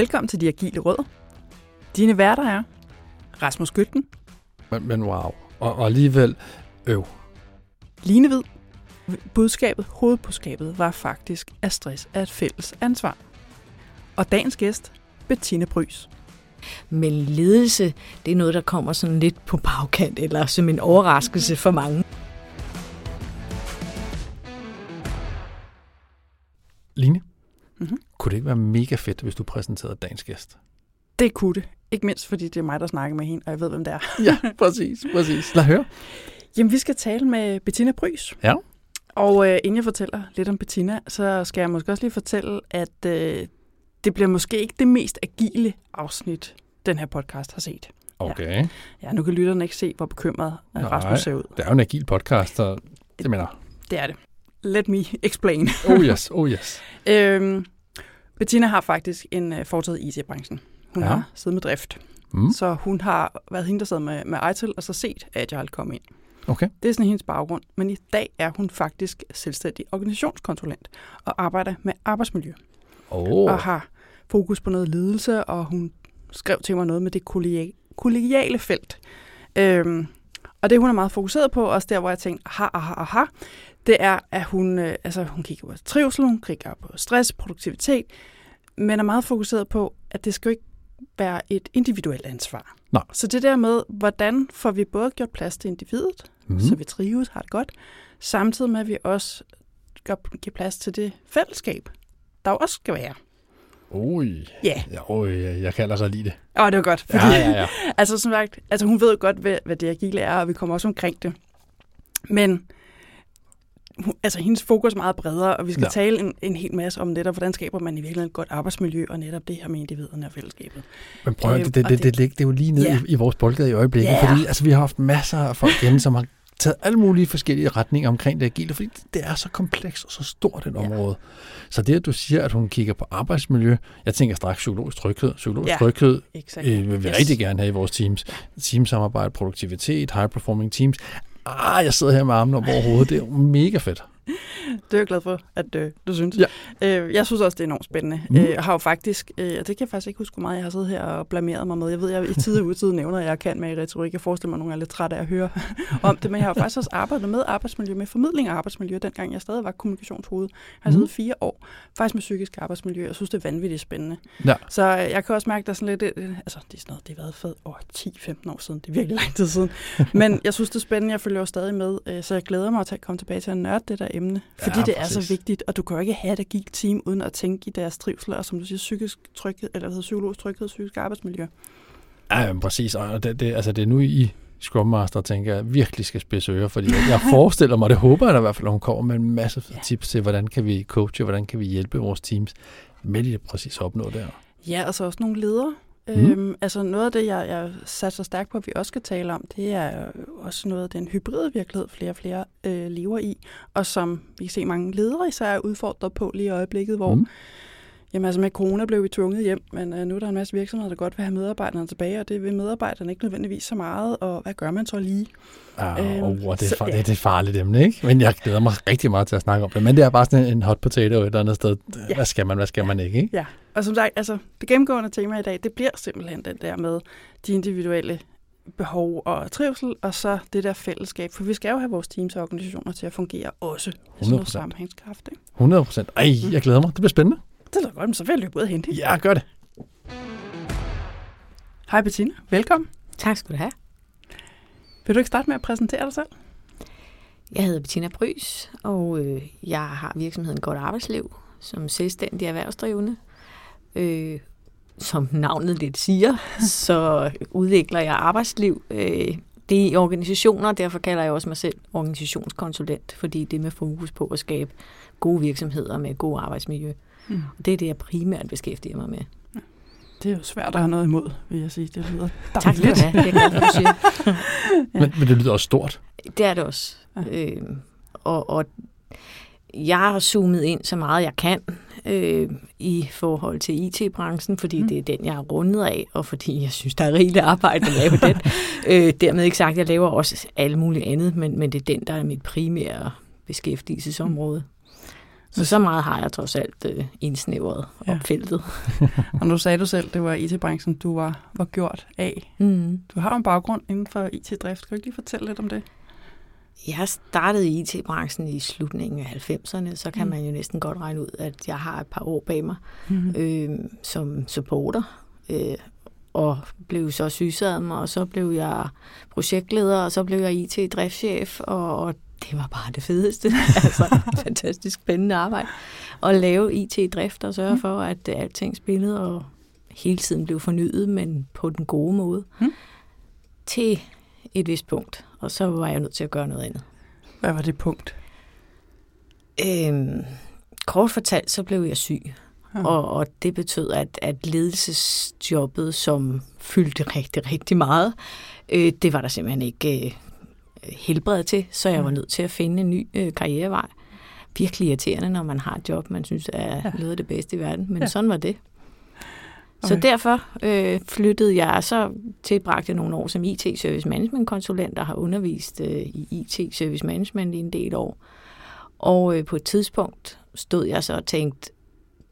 Velkommen til De Agile Rødder. Dine værter er Rasmus Gøtgen. Men wow. Og alligevel øv. Linevid. Hovedbudskabet var faktisk, at stress er et fælles ansvar. Og dagens gæst, Bettina Prühs. Men ledelse, det er noget, der kommer sådan lidt på bagkant, eller som en overraskelse for mange. Line, kunne det ikke være mega fedt, hvis du præsenterede dagens gæst? Det kunne det. Ikke mindst, fordi det er mig, der snakker med hende, og jeg ved, hvem det er. Ja, præcis. Lad høre. Jamen, vi skal tale med Bettina Prühs. Ja. Og inden jeg fortæller lidt om Bettina, så skal jeg måske også lige fortælle, at det bliver måske ikke det mest agile afsnit, den her podcast har set. Okay. Ja, nu kan lytterne ikke se, hvor bekymret Rasmus ser ud. Det er jo en agil podcast, så det mener. Det er det. Let me explain. Oh yes. Bettina har faktisk en fortid i IT-branchen. Hun har siddet med drift. Mm. Så hun har været hende, der sad med ITIL, og så set Agile komme ind. Okay. Det er sådan hendes baggrund, men i dag er hun faktisk selvstændig organisationskonsulent og arbejder med arbejdsmiljø. Og har fokus på noget ledelse, og hun skrev til mig noget med det kollegiale felt. Og det hun er meget fokuseret på, også der hvor jeg tænkte, det er, at hun kigger på trivsel, hun kigger på stress, produktivitet, men er meget fokuseret på, at det skal jo ikke være et individuelt ansvar. Nej. Så det der med, hvordan får vi både gjort plads til individet, så vi trives, har det godt, samtidig med, at vi også giver plads til det fællesskab, der også skal være. Jeg kan altså lide det. Det var godt. Fordi, ja. Altså som sagt, hun ved jo godt, hvad det agile er, og vi kommer også omkring det. Men hendes fokus er meget bredere, og vi skal tale en hel masse om netop, hvordan skaber man i virkeligheden et godt arbejdsmiljø, og netop det her med individerne og fællesskabet. Men prøv at det er jo lige ned i vores boldgade i øjeblikket, fordi vi har haft masser af folk hjemme, som har taget alle mulige forskellige retninger omkring det agile, fordi det er så komplekst og så stort et område. Så det, at du siger, at hun kigger på arbejdsmiljø, jeg tænker straks psykologisk tryghed. Psykologisk tryghed vil vi rigtig gerne have i vores teams. Teamsamarbejde, produktivitet, high-performing teams. Jeg sidder her med armen om overhovedet. Det er jo mega fedt. Det er jeg glad for, at du synes. Ja. Jeg synes også, det er enormt spændende. Jeg har jo faktisk, og det kan jeg faktisk ikke huske, hvor meget jeg har siddet her og blameret mig med. Jeg ved, jeg i tid og udtid nævner, at jeg kan med i retorik. Jeg forestiller mig, at nogen er lidt træt af at høre om det. Men jeg har faktisk også arbejdet med arbejdsmiljø, med formidling af arbejdsmiljø, dengang jeg stadig var kommunikationshoved. Jeg har siddet 4 år, faktisk med psykisk arbejdsmiljø, og jeg synes, det er vanvittigt spændende. Ja. Så jeg kan også mærke, at der er sådan lidt, det er sådan noget, det har været fedt 10-15 år siden. Det er virkelig lang tid siden. Men jeg synes, det er spændende. Jeg følger stadig med, så jeg glæder mig til at komme tilbage til at nørde det der emne, fordi det er så vigtigt, og du kan jo ikke have et agilt team uden at tænke i deres trivsel, og som du siger, psykologisk tryghed, psykisk arbejdsmiljø. Ja, præcis, og det er nu i Scrum Master, tænker jeg, virkelig skal spidse ører, fordi jeg forestiller mig, det håber jeg da i hvert fald, at hun kommer med en masse tips til, hvordan kan vi coache, hvordan kan vi hjælpe vores teams med det præcis at opnå der. Ja, og så også nogle ledere. Noget af det, jeg satser stærkt på, at vi også skal tale om, det er også noget af den hybride virkelighed, flere og flere lever i, og som vi kan se mange ledere især er udfordret på lige i øjeblikket, hvor med corona blev vi tvunget hjem, men nu er der en masse virksomheder, der godt vil have medarbejderne tilbage, og det vil medarbejderne ikke nødvendigvis så meget, og hvad gør man så lige? Det er et farligt emne, ikke? Men jeg glæder mig rigtig meget til at snakke om det, men det er bare sådan en hot potato et eller andet sted. Ja. Hvad skal man ikke? Ja, og som sagt, det gennemgående tema i dag, det bliver simpelthen den der med de individuelle behov og trivsel, og så det der fællesskab, for vi skal jo have vores teams og organisationer til at fungere også. 100%. Sammenhængskraft, ikke? 100%. Jeg glæder mig. Det bliver spændende. Det er godt, men så vil jeg løbe ud og hente. Ja, gør det. Hej Bettina, velkommen. Tak skal du have. Vil du ikke starte med at præsentere dig selv? Jeg hedder Bettina Prühs, og jeg har virksomheden Godt Arbejdsliv som selvstændig erhvervsdrivende. Som navnet lidt siger, så udvikler jeg arbejdsliv. Det er i organisationer, derfor kalder jeg også mig selv organisationskonsulent, fordi det er med fokus på at skabe gode virksomheder med gode arbejdsmiljø. Og det er det, jeg primært beskæftiger mig med. Ja. Det er jo svært at have noget imod, vil jeg sige. Det lyder dejligt. Tak for det. Men det lyder også stort. Det er det også. Ja. Og jeg har zoomet ind så meget, jeg kan i forhold til IT-branchen, fordi det er den, jeg er rundet af, og fordi jeg synes, der er rigeligt arbejde at lave den. Dermed ikke sagt, at jeg laver også alt muligt andet, men det er den, der er mit primære beskæftigelsesområde. Så så meget har jeg trods alt indsnævret opfældet. Og nu sagde du selv, det var IT-branchen, du var gjort af. Mm. Du har en baggrund inden for IT-drift. Kan du ikke lige fortælle lidt om det? Jeg startede i IT-branchen i slutningen af 90'erne, så kan man jo næsten godt regne ud, at jeg har et par år bag mig som supporter, og blev så sysadmin, og så blev jeg projektleder, og så blev jeg IT-driftschef, og det var bare det fedeste. Altså, fantastisk spændende arbejde. At lave IT-drift og sørge for, at alting spillede, og hele tiden blev fornyet, men på den gode måde. Til et vist punkt, og så var jeg nødt til at gøre noget andet. Hvad var det punkt? Kort fortalt, så blev jeg syg. Og det betød, at ledelsesjobbet, som fyldte rigtig, rigtig meget, det var der simpelthen ikke helbred til, så jeg var nødt til at finde en ny karrierevej. Virkelig irriterende, når man har et job, man synes er noget af det bedste i verden, men sådan var det. Okay. Så derfor flyttede jeg, så tilbragte nogle år som IT-service management-konsulent, og har undervist i IT-service management i en del år. Og på et tidspunkt stod jeg så og tænkte,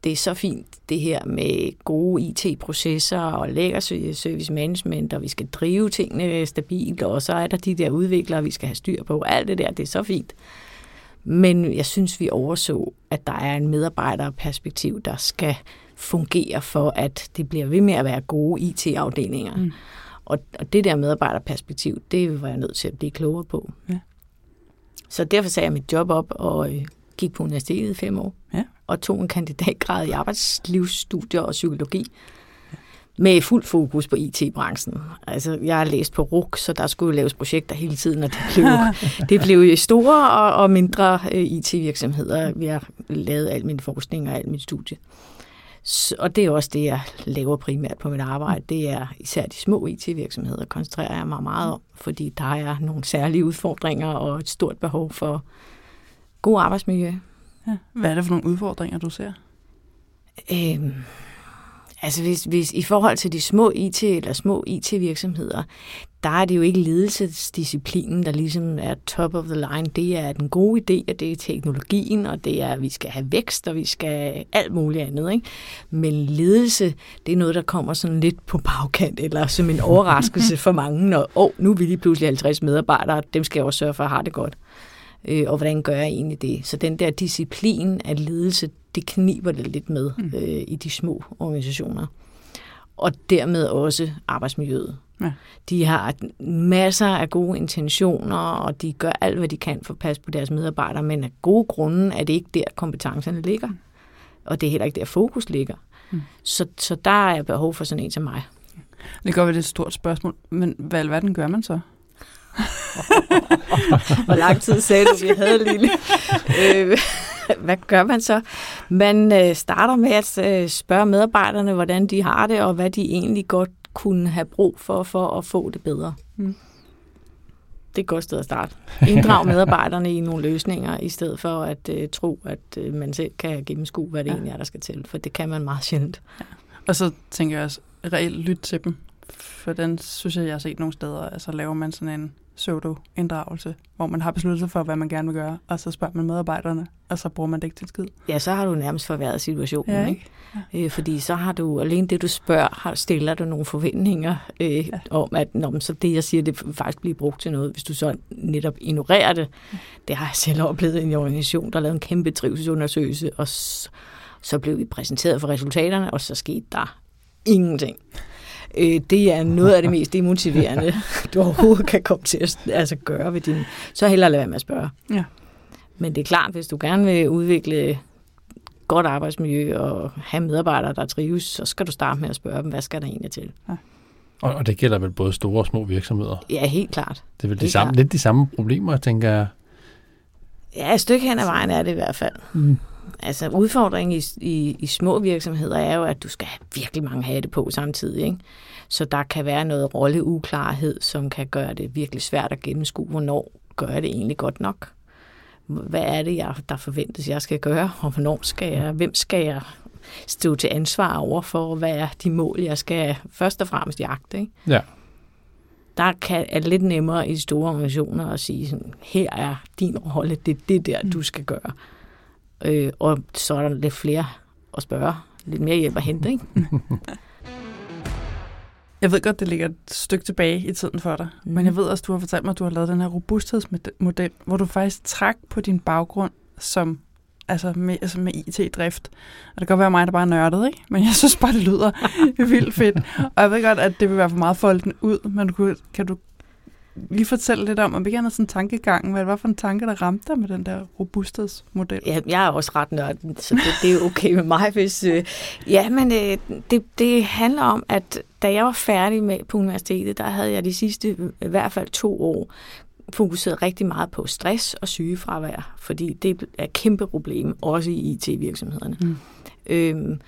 det er så fint, det her med gode IT-processer og lækker service management, og vi skal drive tingene stabilt, og så er der de der udviklere, vi skal have styr på. Alt det der, det er så fint. Men jeg synes, vi overså, at der er en medarbejderperspektiv, der skal fungere for, at det bliver ved med at være gode IT-afdelinger. Og det der medarbejderperspektiv, det var jeg nødt til at blive klogere på. Ja. Så derfor sagde jeg mit job op og gik på universitetet i 5 år. Ja. Og tog en kandidatgrad i arbejdslivsstudier og psykologi med fuld fokus på IT-branchen. Altså, jeg har læst på RUC, så der skulle laves projekter hele tiden, og det blev store og mindre IT-virksomheder. Vi har lavet al min forskning og al min studie. Og det er også det, jeg laver primært på mit arbejde. Det er især de små IT-virksomheder, koncentrerer jeg mig meget om, fordi der er nogle særlige udfordringer og et stort behov for god arbejdsmiljø. Ja. Hvad er det for nogle udfordringer, du ser? Altså hvis i forhold til de små IT eller små IT-virksomheder, der er det jo ikke ledelsesdisciplinen, der ligesom er top of the line. Det er den gode idé, og det er teknologien, og det er, at vi skal have vækst, og vi skal alt muligt andet, ikke? Men ledelse, det er noget, der kommer sådan lidt på bagkant, eller som en overraskelse for mange, når nu er vi lige pludselig 50 medarbejdere, dem skal jeg også sørge for at have det godt. Og hvordan gør jeg egentlig det? Så den der disciplin af ledelse, det kniber det lidt med i de små organisationer. Og dermed også arbejdsmiljøet. Ja. De har masser af gode intentioner, og de gør alt, hvad de kan for at passe på deres medarbejdere, men af gode grunde er det ikke der, kompetencerne ligger. Og det er heller ikke der, fokus ligger. Så der er behov for sådan en som mig. Det går godt, det er et stort spørgsmål, men hvad i alverden gør man så? Hvor lang tid sagde du, vi havde, Lille? Hvad gør man så? Man starter med at spørge medarbejderne, hvordan de har det, og hvad de egentlig godt kunne have brug for at få det bedre. Det er et godt sted at starte. Inddrag medarbejderne i nogle løsninger, i stedet for at tro, at man selv kan gennemskue, hvad det egentlig er, der skal til, for det kan man meget sjældent. Ja. Og så tænker jeg også, reelt lyt til dem. For den synes jeg har set nogle steder, altså laver man sådan en pseudo-inddragelse, hvor man har besluttet sig for, hvad man gerne vil gøre, og så spørger man medarbejderne, og så bruger man det ikke til skid. Ja, så har du nærmest forværret situationen, ikke? Ja. Fordi så har du, alene det du spørger, stiller du nogle forventninger om, at så det jeg siger, det faktisk bliver brugt til noget, hvis du så netop ignorerer det. Det har jeg selv oplevet i en organisation, der lavede en kæmpe trivselsundersøgelse, og så blev vi præsenteret for resultaterne, og så skete der ingenting. Det er noget af det mest demotiverende, du overhovedet kan komme til at gøre ved din... Så hellere lade være med at spørge. Ja. Men det er klart, hvis du gerne vil udvikle godt arbejdsmiljø og have medarbejdere, der trives, så skal du starte med at spørge dem, hvad skal der egentlig til? Ja. Og det gælder vel både store og små virksomheder? Ja, helt klart. Det er vel lidt de samme problemer, tænker jeg? Ja, et stykke hen ad vejen er det i hvert fald. Altså udfordringen i små virksomheder er jo, at du skal have virkelig mange hatte på samtidig, ikke? Så der kan være noget rolleuklarhed, som kan gøre det virkelig svært at gennemskue, hvornår gør jeg det egentlig godt nok? Hvad er det, der forventes, jeg skal gøre? Og hvornår skal jeg? Hvem skal jeg stå til ansvar over for? Hvad er de mål, jeg skal først og fremmest jagte, ikke? Ja. Der er det lidt nemmere i store organisationer at sige, sådan, her er din rolle, det er det der, du skal gøre. og så er der lidt flere at spørge, lidt mere hjælp at hente, ikke? Jeg ved godt, det ligger et stykke tilbage i tiden for dig, men jeg ved også, du har fortalt mig, at du har lavet den her robusthedsmodel, hvor du faktisk træk på din baggrund som med IT-drift. Og det kan godt være mig, der bare er nørdet, ikke? Men jeg synes bare, det lyder vildt fedt. Og jeg ved godt, at det vil være for meget folden ud, men kan du lige fortælle lidt om, hvilken er sådan tankegangen? Hvad var for en tanke, der ramte dig med den der robusthedsmodel? Ja, jeg er også ret nørden, så det er okay med mig, hvis... det handler om, at da jeg var færdig med på universitetet, der havde jeg de sidste i hvert fald 2 år fokuseret rigtig meget på stress og sygefravær, fordi det er et kæmpe problem, også i IT-virksomhederne. Mm.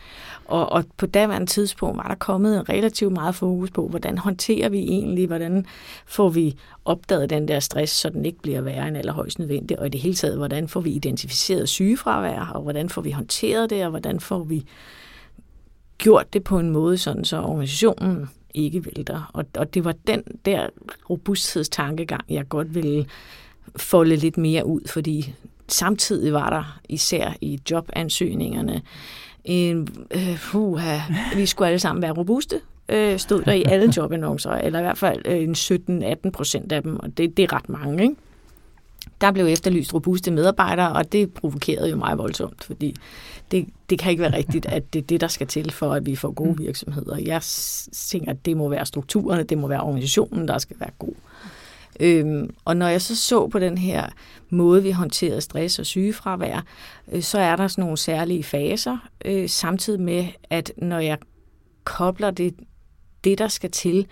Og på daværende tidspunkt var der kommet relativt meget fokus på, hvordan håndterer vi egentlig, hvordan får vi opdaget den der stress, så den ikke bliver værre end allerhøjst nødvendigt, og i det hele taget, hvordan får vi identificeret sygefravær, og hvordan får vi håndteret det, og hvordan får vi gjort det på en måde, sådan så organisationen ikke vælter. Og det var den der robusthedstankegang, jeg godt ville folde lidt mere ud, fordi samtidig var der især i jobansøgningerne vi skulle alle sammen være robuste, stod der i alle jobannoncer, eller i hvert fald en 17-18% af dem, og det er ret mange, ikke? Der blev efterlyst robuste medarbejdere, og det provokerede jo mig voldsomt, fordi det kan ikke være rigtigt, at det er det, der skal til for, at vi får gode virksomheder. Jeg tænker, at det må være strukturerne, det må være organisationen, der skal være god. Og når jeg så på den her måde, vi håndterede stress og sygefravær, så er der sådan nogle særlige faser, samtidig med, at når jeg kobler det der skal til,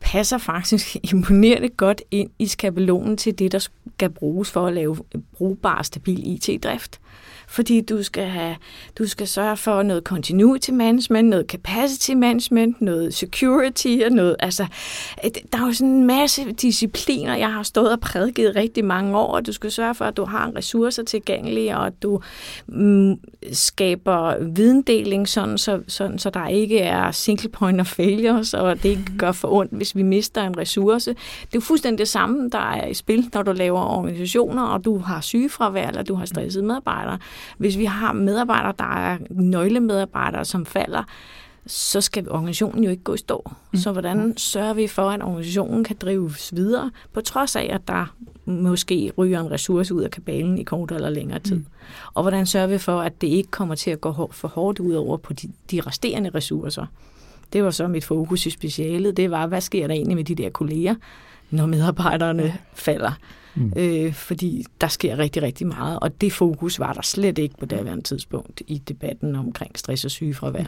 passer faktisk imponerende godt ind i skabelonen til det, der skal bruges for at lave brugbar, stabil IT-drift. Fordi du skal sørge for noget continuity management, noget capacity management, noget security og noget, altså, der er jo sådan en masse discipliner, jeg har stået og prædiket rigtig mange år, og du skal sørge for, at du har ressourcer tilgængelige, og at du skaber videndeling, sådan, så der ikke er single point of failures, og det ikke gør for ondt, hvis vi mister en ressource. Det er jo fuldstændig det samme, der er i spil, når du laver organisationer, og du har sygefravær, eller du har stressede medarbejdere. Hvis vi har medarbejdere, der er nøglemedarbejdere, som falder, så skal organisationen jo ikke gå i stå. Så hvordan sørger vi for, at organisationen kan drives videre, på trods af, at der måske ryger en ressource ud af kabalen i kort eller længere tid? Og hvordan sørger vi for, at det ikke kommer til at gå for hårdt ud over på de resterende ressourcer? Det var så mit fokus i specialet. Det var, hvad sker der egentlig med de der kolleger, når medarbejderne falder? Fordi der sker rigtig, rigtig meget, og det fokus var der slet ikke på daværende tidspunkt i debatten omkring stress og sygefravær.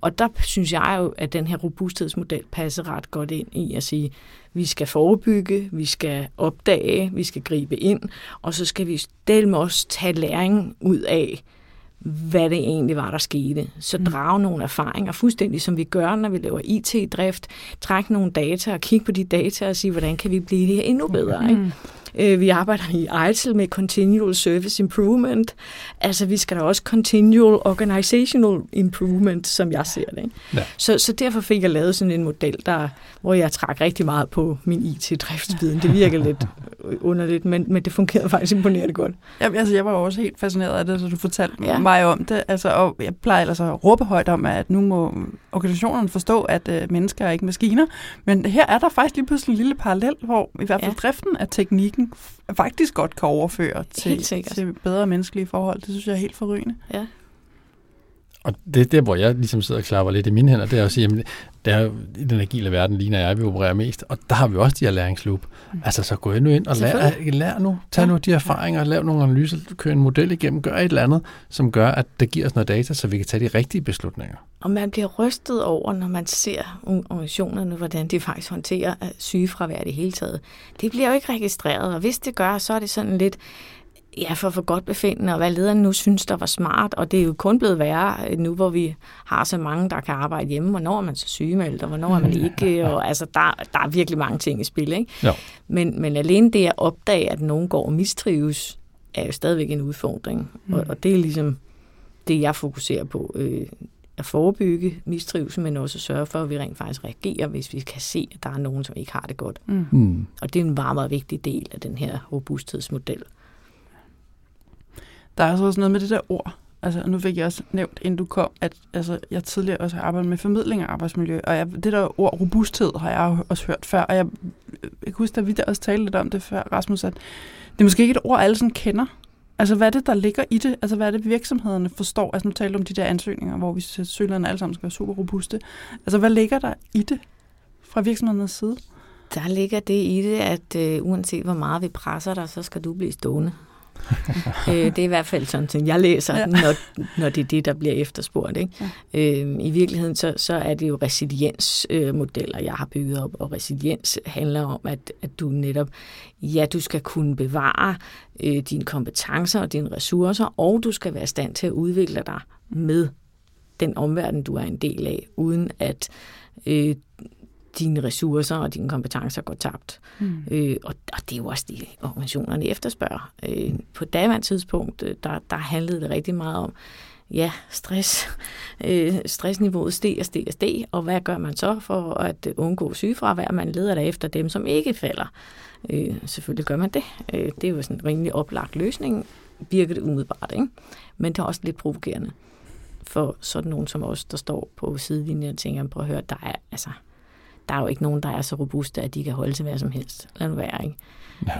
Og der synes jeg jo, at den her robusthedsmodel passer ret godt ind i at sige, vi skal forebygge, vi skal opdage, vi skal gribe ind, og så skal vi delme også tage læring ud af, hvad det egentlig var, der skete. Så drage nogle erfaringer, fuldstændig som vi gør, når vi laver IT-drift, trække nogle data og kigge på de data og sige, hvordan kan vi blive det her endnu bedre, ikke? Vi arbejder i ITIL med Continual Service Improvement. Altså, vi skal da også Continual Organizational Improvement, som jeg ser det. Ikke? Ja. Så derfor fik jeg lavet sådan en model, hvor jeg trak rigtig meget på min IT-driftsviden. Det virker lidt underligt, men det fungerede faktisk imponerende godt. Jamen, altså, jeg var også helt fascineret af det, så du fortalte mig om det. Altså, og jeg plejer altså at råbe højt om, at nu må organisationerne forstå, at mennesker er ikke maskiner. Men her er der faktisk lige pludselig en lille parallel, hvor i hvert fald driften af teknikken faktisk godt kan overføre til bedre menneskelige forhold. Det synes jeg er helt forrygende. Ja. Og det er der, hvor jeg ligesom sidder og klapper lidt i mine hænder, det er at sige, jamen, der, i den agile verden ligner jeg, vi opererer mest, og der har vi også de her læringsloop. Altså, så gå endnu ind og lær nu. Tag nu de erfaringer, lav nogle analyser, kør en model igennem, gør et eller andet, som gør, at det giver os noget data, så vi kan tage de rigtige beslutninger. Og man bliver rystet over, når man ser organisationerne, hvordan de faktisk håndterer sygefravær i det hele taget. Det bliver jo ikke registreret, og hvis det gør, så er det sådan lidt... Ja, for godt befindende, og hvad lederne nu synes, der var smart, og det er jo kun blevet værre nu, hvor vi har så mange, der kan arbejde hjemme. Hvornår er man så sygemeldt, og hvornår er man ikke? Og, altså, der er virkelig mange ting i spil, ikke? Ja. Men alene det at opdage, at nogen går og mistrives, er jo stadigvæk en udfordring. Og det er ligesom det, jeg fokuserer på. At forebygge mistrivsel, men også at sørge for, at vi rent faktisk reagerer, hvis vi kan se, at der er nogen, som ikke har det godt. Og det er en meget, meget vigtig del af den her robusthedsmodel. Der er altså også noget med det der ord. Altså, nu fik jeg også nævnt, inden du kom, at altså, jeg tidligere også har arbejdet med formidling af arbejdsmiljø, og det der ord robusthed har jeg også hørt før, og jeg kan huske, at vi der også talte lidt om det før, Rasmus, at det er måske ikke et ord, alle sådan kender. Altså, hvad er det, der ligger i det? Altså, hvad er det, virksomhederne forstår? Altså, nu talte du om de der ansøgninger, hvor vi søgerne alle sammen skal være super robuste. Altså, hvad ligger der i det fra virksomhedernes side? Der ligger det i det, at uanset hvor meget vi presser dig, så skal du blive stående. Det er i hvert fald sådan, at jeg læser, ja. når det er det, der bliver efterspurgt. Ikke? Ja. I virkeligheden, så er det jo resiliensmodeller, jeg har bygget op, og resiliens handler om, at du netop, ja, du skal kunne bevare dine kompetencer og dine ressourcer, og du skal være i stand til at udvikle dig med den omverden, du er en del af, uden at dine ressourcer og dine kompetencer går tabt. Mm. Og det er jo også det, organisationerne efterspørger. På daværende tidspunkt, der handlede det rigtig meget om, ja, stress. Stressniveauet steg, og hvad gør man så for at undgå sygefravær? Man leder der efter dem, som ikke falder. Selvfølgelig gør man det. Det er jo sådan en rimelig oplagt løsning. Virker det umiddelbart, ikke? Men det er også lidt provokerende for sådan nogen som os, der står på sidelinjen og tænker, prøv at høre, der er jo ikke nogen, der er så robuste, at de kan holde til hvad som helst. Lad nu være, ikke?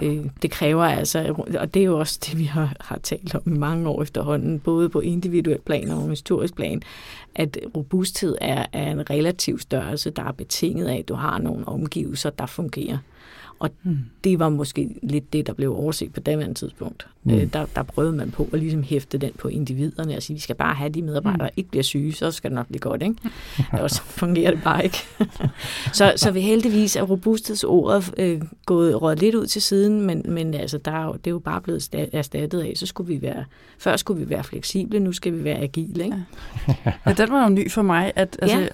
Ja. Det kræver altså, og det er jo også det, vi har talt om mange år efterhånden, både på individuel plan og organisatorisk plan, at robusthed er en relativ størrelse, der er betinget af, at du har nogle omgivelser, der fungerer. Og det var måske lidt det, der blev overset på daværende tidspunkt. Der prøvede man på at ligesom hæfte den på individerne og sige, vi skal bare have de medarbejdere, der ikke bliver syge, så skal det nok blive godt, ikke? Og så fungerer det bare ikke. så vi heldigvis er robusthedsordet råd lidt ud til siden, men altså, det er jo bare blevet erstattet af, så skulle vi være, før skulle vi være fleksible, nu skal vi være agile, ikke? Ja, den var jo ny for mig, eller,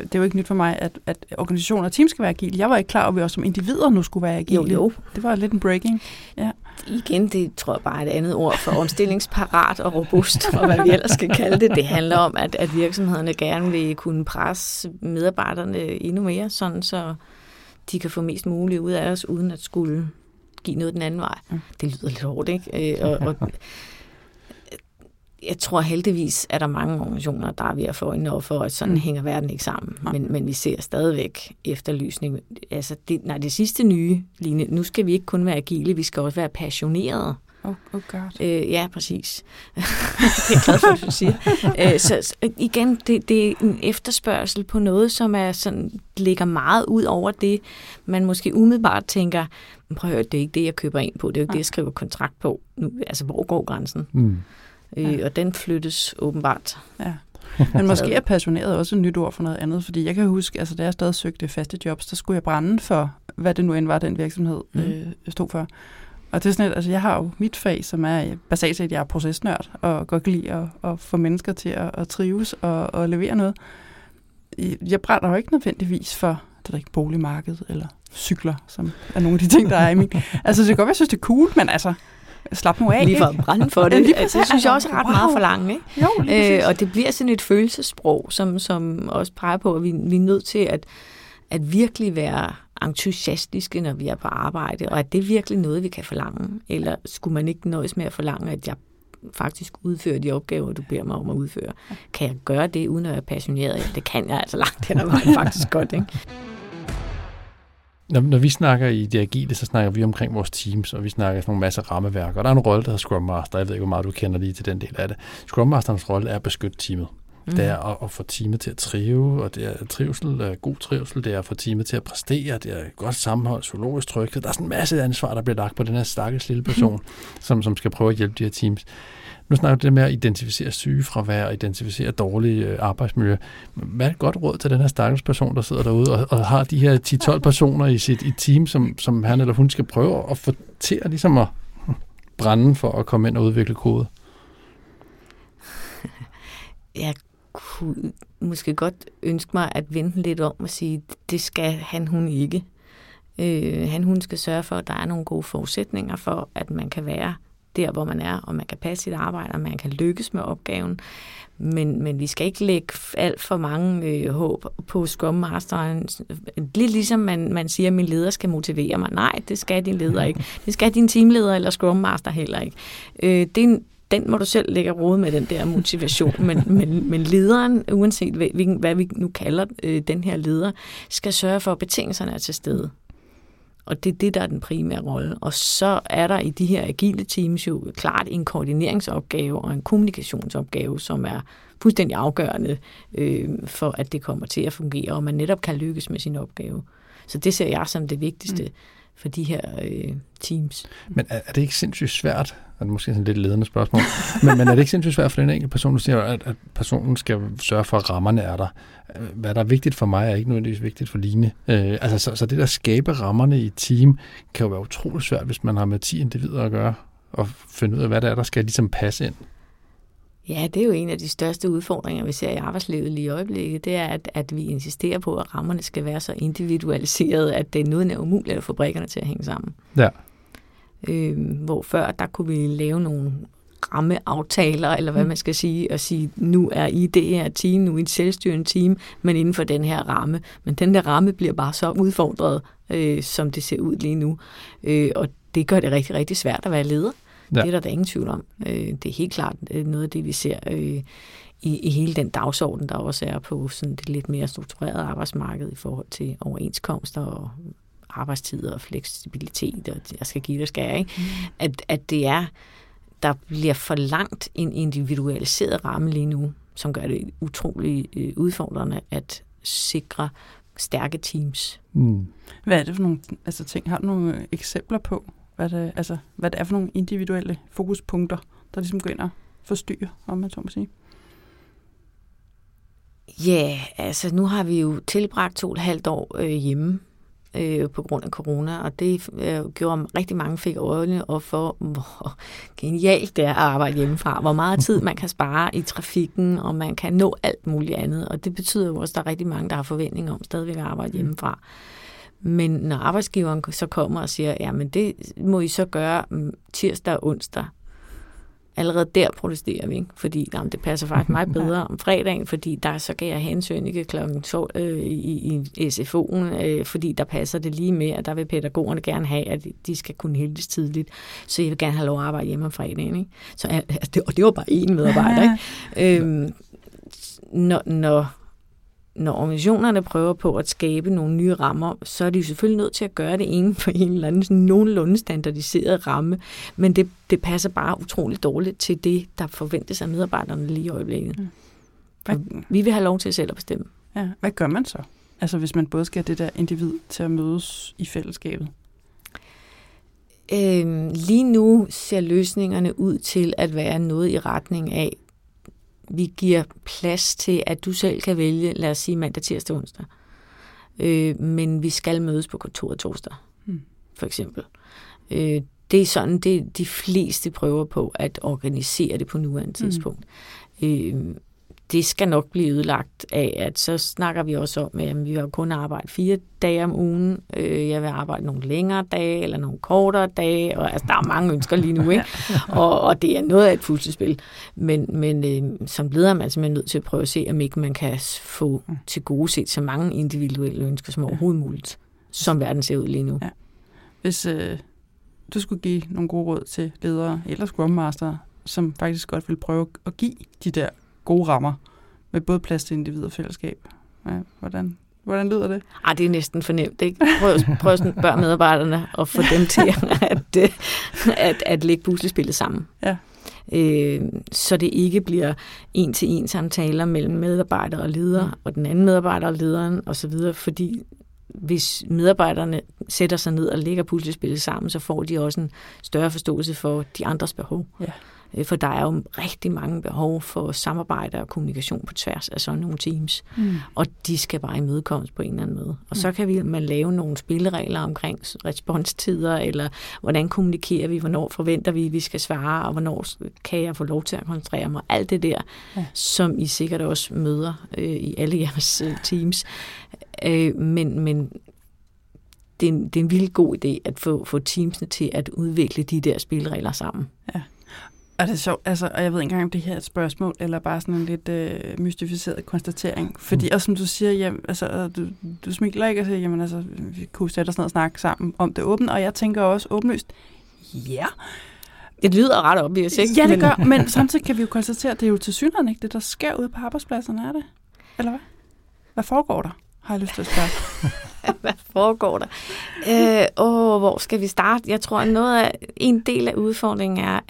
det er jo ikke nyt for mig, at organisationer og team skal være agile. Jeg var ikke klar over, at vi også som individer nu skulle være agile. Jo. Det var lidt en breaking. Ja. Igen, det tror jeg bare er et andet ord for omstillingsparat og robust, og hvad vi ellers skal kalde det. Det handler om, at virksomhederne gerne vil kunne presse medarbejderne endnu mere, sådan så de kan få mest muligt ud af os, uden at skulle give noget den anden vej. Det lyder lidt hårdt, ikke? Og jeg tror heldigvis, at der er mange organisationer, der er ved at få øjnene op for, at sådan hænger verden ikke sammen. Men vi ser stadigvæk efterlysning. Altså, det sidste nye, Line, nu skal vi ikke kun være agile, vi skal også være passionerede. Oh God. Ja, præcis. Det er jeg glad for, at du siger. Så igen, det er en efterspørgsel på noget, som er sådan, ligger meget ud over det, man måske umiddelbart tænker, prøv at høre, det er ikke det, jeg køber ind på, det er jo ikke det, jeg skriver kontrakt på. Nu, altså, hvor går grænsen? Mm. Ja. Og den flyttes åbenbart. Ja. Men måske er passioneret også et nyt ord for noget andet, fordi jeg kan huske, altså da jeg stadig søgte faste jobs, der skulle jeg brænde for, hvad det nu end var, den virksomhed stod for. Og det er sådan et, altså jeg har jo mit fag, som er basalt set, jeg er procesnørd, og godt kan lide at få mennesker til at trives og levere noget. Jeg brænder jo ikke nødvendigvis for, det er ikke boligmarkedet eller cykler, som er nogle af de ting, der er i min. Altså det kan godt være, jeg synes, det er cool, men altså... Slap nu af, lige for at brænde for det. Det synes jeg også er ret meget for langt. Og det bliver sådan et følelsesprog, som også peger på, at vi er nødt til at virkelig være entusiastiske, når vi er på arbejde, og at det er virkelig noget, vi kan forlange. Eller skulle man ikke nøjes med at forlange, at jeg faktisk udfører de opgaver, du beder mig om at udføre? Kan jeg gøre det, uden at være passioneret? Det kan jeg altså langt hen ad vejen faktisk godt, ikke? Når vi snakker i det agile, så snakker vi omkring vores teams, og vi snakker sådan en masse rammeværk. Og der er en rolle, der hedder Scrum Master. Jeg ved ikke, hvor meget du kender lige til den del af det. Scrum Masterens rolle er at beskytte teamet. Det er at få teamet til at trive, og det er trivsel, god trivsel. Det er at få teamet til at præstere. Det er godt sammenhold, psykologisk tryghed. Der er sådan en masse ansvar, der bliver lagt på den her stakkels lille person, som skal prøve at hjælpe de her teams. Nu snakker du det med at identificere sygefravær og identificere dårlige arbejdsmiljø. Hvad er et godt råd til den her stakkels person, der sidder derude og har de her 10-12 personer i sit team, som han eller hun skal prøve at få til at, ligesom at brænde for at komme ind og udvikle kode? Jeg kunne måske godt ønske mig at vente lidt om og sige, det skal han/hun ikke. Han/hun skal sørge for, at der er nogle gode forudsætninger for, at man kan være der, hvor man er, og man kan passe sit arbejde, og man kan lykkes med opgaven. Men vi skal ikke lægge alt for mange håb på Scrum Masteren. Lidt ligesom man siger, at min leder skal motivere mig. Nej, det skal din leder ikke. Det skal din teamleder eller Scrum Master heller ikke. Det er en den må du selv lægge rode med, den der motivation. Men lederen, uanset hvad vi nu kalder den her leder, skal sørge for, at betingelserne er til stede. Og det er det, der er den primære rolle. Og så er der i de her agile teams jo klart en koordineringsopgave og en kommunikationsopgave, som er fuldstændig afgørende for, at det kommer til at fungere, og man netop kan lykkes med sin opgave. Så det ser jeg som det vigtigste for de her teams. Men er det ikke sindssygt svært, og det er måske sådan lidt ledende spørgsmål, men er det ikke sindssygt svært for den enkelte person, du siger, at personen skal sørge for, at rammerne er der? Hvad der er vigtigt for mig, er ikke nødvendigvis vigtigt for Line. Så det der skabe rammerne i et team, kan jo være utroligt svært, hvis man har med 10 individer at gøre, og finde ud af, hvad der er, der skal ligesom passe ind. Ja, det er jo en af de største udfordringer, vi ser i arbejdslivet lige i øjeblikket, det er, at vi insisterer på, at rammerne skal være så individualiserede, at det er noget, der er umuligt at få brikkerne til at hænge sammen. Ja. Hvor før, der kunne vi lave nogle rammeaftaler, eller hvad man skal sige, og sige, nu er I det her team, nu er I et selvstyrende team, men inden for den her ramme. Men den der ramme bliver bare så udfordret, som det ser ud lige nu. Og det gør det rigtig, rigtig svært at være leder. Ja. Det er der ingen tvivl om. Det er helt klart noget af det, vi ser i hele den dagsorden, der også er på sådan det lidt mere strukturerede arbejdsmarked i forhold til overenskomster og arbejdstider og fleksibilitet, og jeg skal give det skære, ikke? At det er, der bliver for langt en individualiseret ramme lige nu, som gør det utroligt udfordrende at sikre stærke teams. Hvad er det for nogle ting? Har du nogle eksempler på? Hvad det er for nogle individuelle fokuspunkter, der ligesom går ind og forstyrrer, om man så må sige? Ja, nu har vi jo tilbragt 2,5 år hjemme på grund af corona, og det gjorde, at rigtig mange fik øjnene op for, hvor genialt det er at arbejde hjemmefra, hvor meget tid man kan spare i trafikken, og man kan nå alt muligt andet, og det betyder jo også, at der er rigtig mange, der har forventninger om stadigvæk at arbejde hjemmefra. Men når arbejdsgiveren så kommer og siger, jamen det må I så gøre tirsdag og onsdag, allerede der protesterer vi, ikke? Fordi jamen, det passer faktisk meget bedre om fredagen, fordi der så kan jeg hensyn ikke klokken 12 i SFO'en, fordi der passer det lige med, at der vil pædagogerne gerne have, at de skal kunne heldes tidligt, så jeg vil gerne have lov at arbejde hjemme om fredagen. Ikke? Så, og det var bare én medarbejder. Ikke? Når organisationerne prøver på at skabe nogle nye rammer, så er de jo selvfølgelig nødt til at gøre det inden for en eller anden sådan nogenlunde standardiseret ramme, men det passer bare utroligt dårligt til det, der forventes af medarbejderne lige i øjeblikket. Ja. Vi vil have lov til selv at bestemme. Ja. Hvad gør man så? Hvis man både skal have det der individ til at mødes i fællesskabet? Lige nu ser løsningerne ud til at være noget i retning af, vi giver plads til, at du selv kan vælge, lad os sige mandag, tirsdag, onsdag. Men vi skal mødes på kontoret torsdag, for eksempel. Det er sådan, det de fleste prøver på at organisere det på nuværende tidspunkt. Det skal nok blive ødelagt af, at så snakker vi også om, at vi har kun arbejdet 4 dage om ugen. Jeg vil arbejde nogle længere dage eller nogle kortere dage. Og, der er mange ønsker lige nu, ikke? Og det er noget af et puslespil. Men som leder er man simpelthen nødt til at prøve at se, om ikke man kan få til gode set så mange individuelle ønsker som overhovedet muligt, som verden ser ud lige nu. Ja. Hvis du skulle give nogle gode råd til ledere eller Scrum Master, som faktisk godt vil prøve at give de der gode rammer, med både plads til individ og fællesskab. Ja, hvordan lyder det? Det er næsten fornemt, ikke? Prøv sådan at børn medarbejderne og få dem til at lægge puslespillet sammen. Ja. Så det ikke bliver en-til-en samtaler mellem medarbejder og leder, og den anden medarbejder og lederen osv., fordi hvis medarbejderne sætter sig ned og lægger puslespillet sammen, så får de også en større forståelse for de andres behov. Ja. For der er jo rigtig mange behov for samarbejde og kommunikation på tværs af sådan nogle teams. Og de skal bare imødekommes på en eller anden måde. Og så kan man lave nogle spilleregler omkring responstider, eller hvordan kommunikerer vi, hvornår forventer vi, at vi skal svare, og hvornår kan jeg få lov til at koncentrere mig. Alt det der, som I sikkert også møder i alle jeres teams. Men det er en vildt god idé at få teamsene til at udvikle de der spilleregler sammen. Ja. Og det er sjovt, og jeg ved ikke engang, om det her er et spørgsmål, eller bare sådan en lidt mystificeret konstatering. Fordi også som du siger, jamen, du smiler ikke og siger, jamen vi kunne sætte os ned og snakke sammen om det åbent, og jeg tænker også åbenlyst, ja, Det lyder ret obvious, ikke? Ja, det gør, men samtidig kan vi jo konstatere, at det er jo tilsyneladende ikke det, der sker ude på arbejdspladserne, er det? Eller hvad? Hvad foregår der? Har jeg lyst til at spørge. Hvad foregår der? Hvor skal vi starte? Jeg tror, at en del af udfordringen er,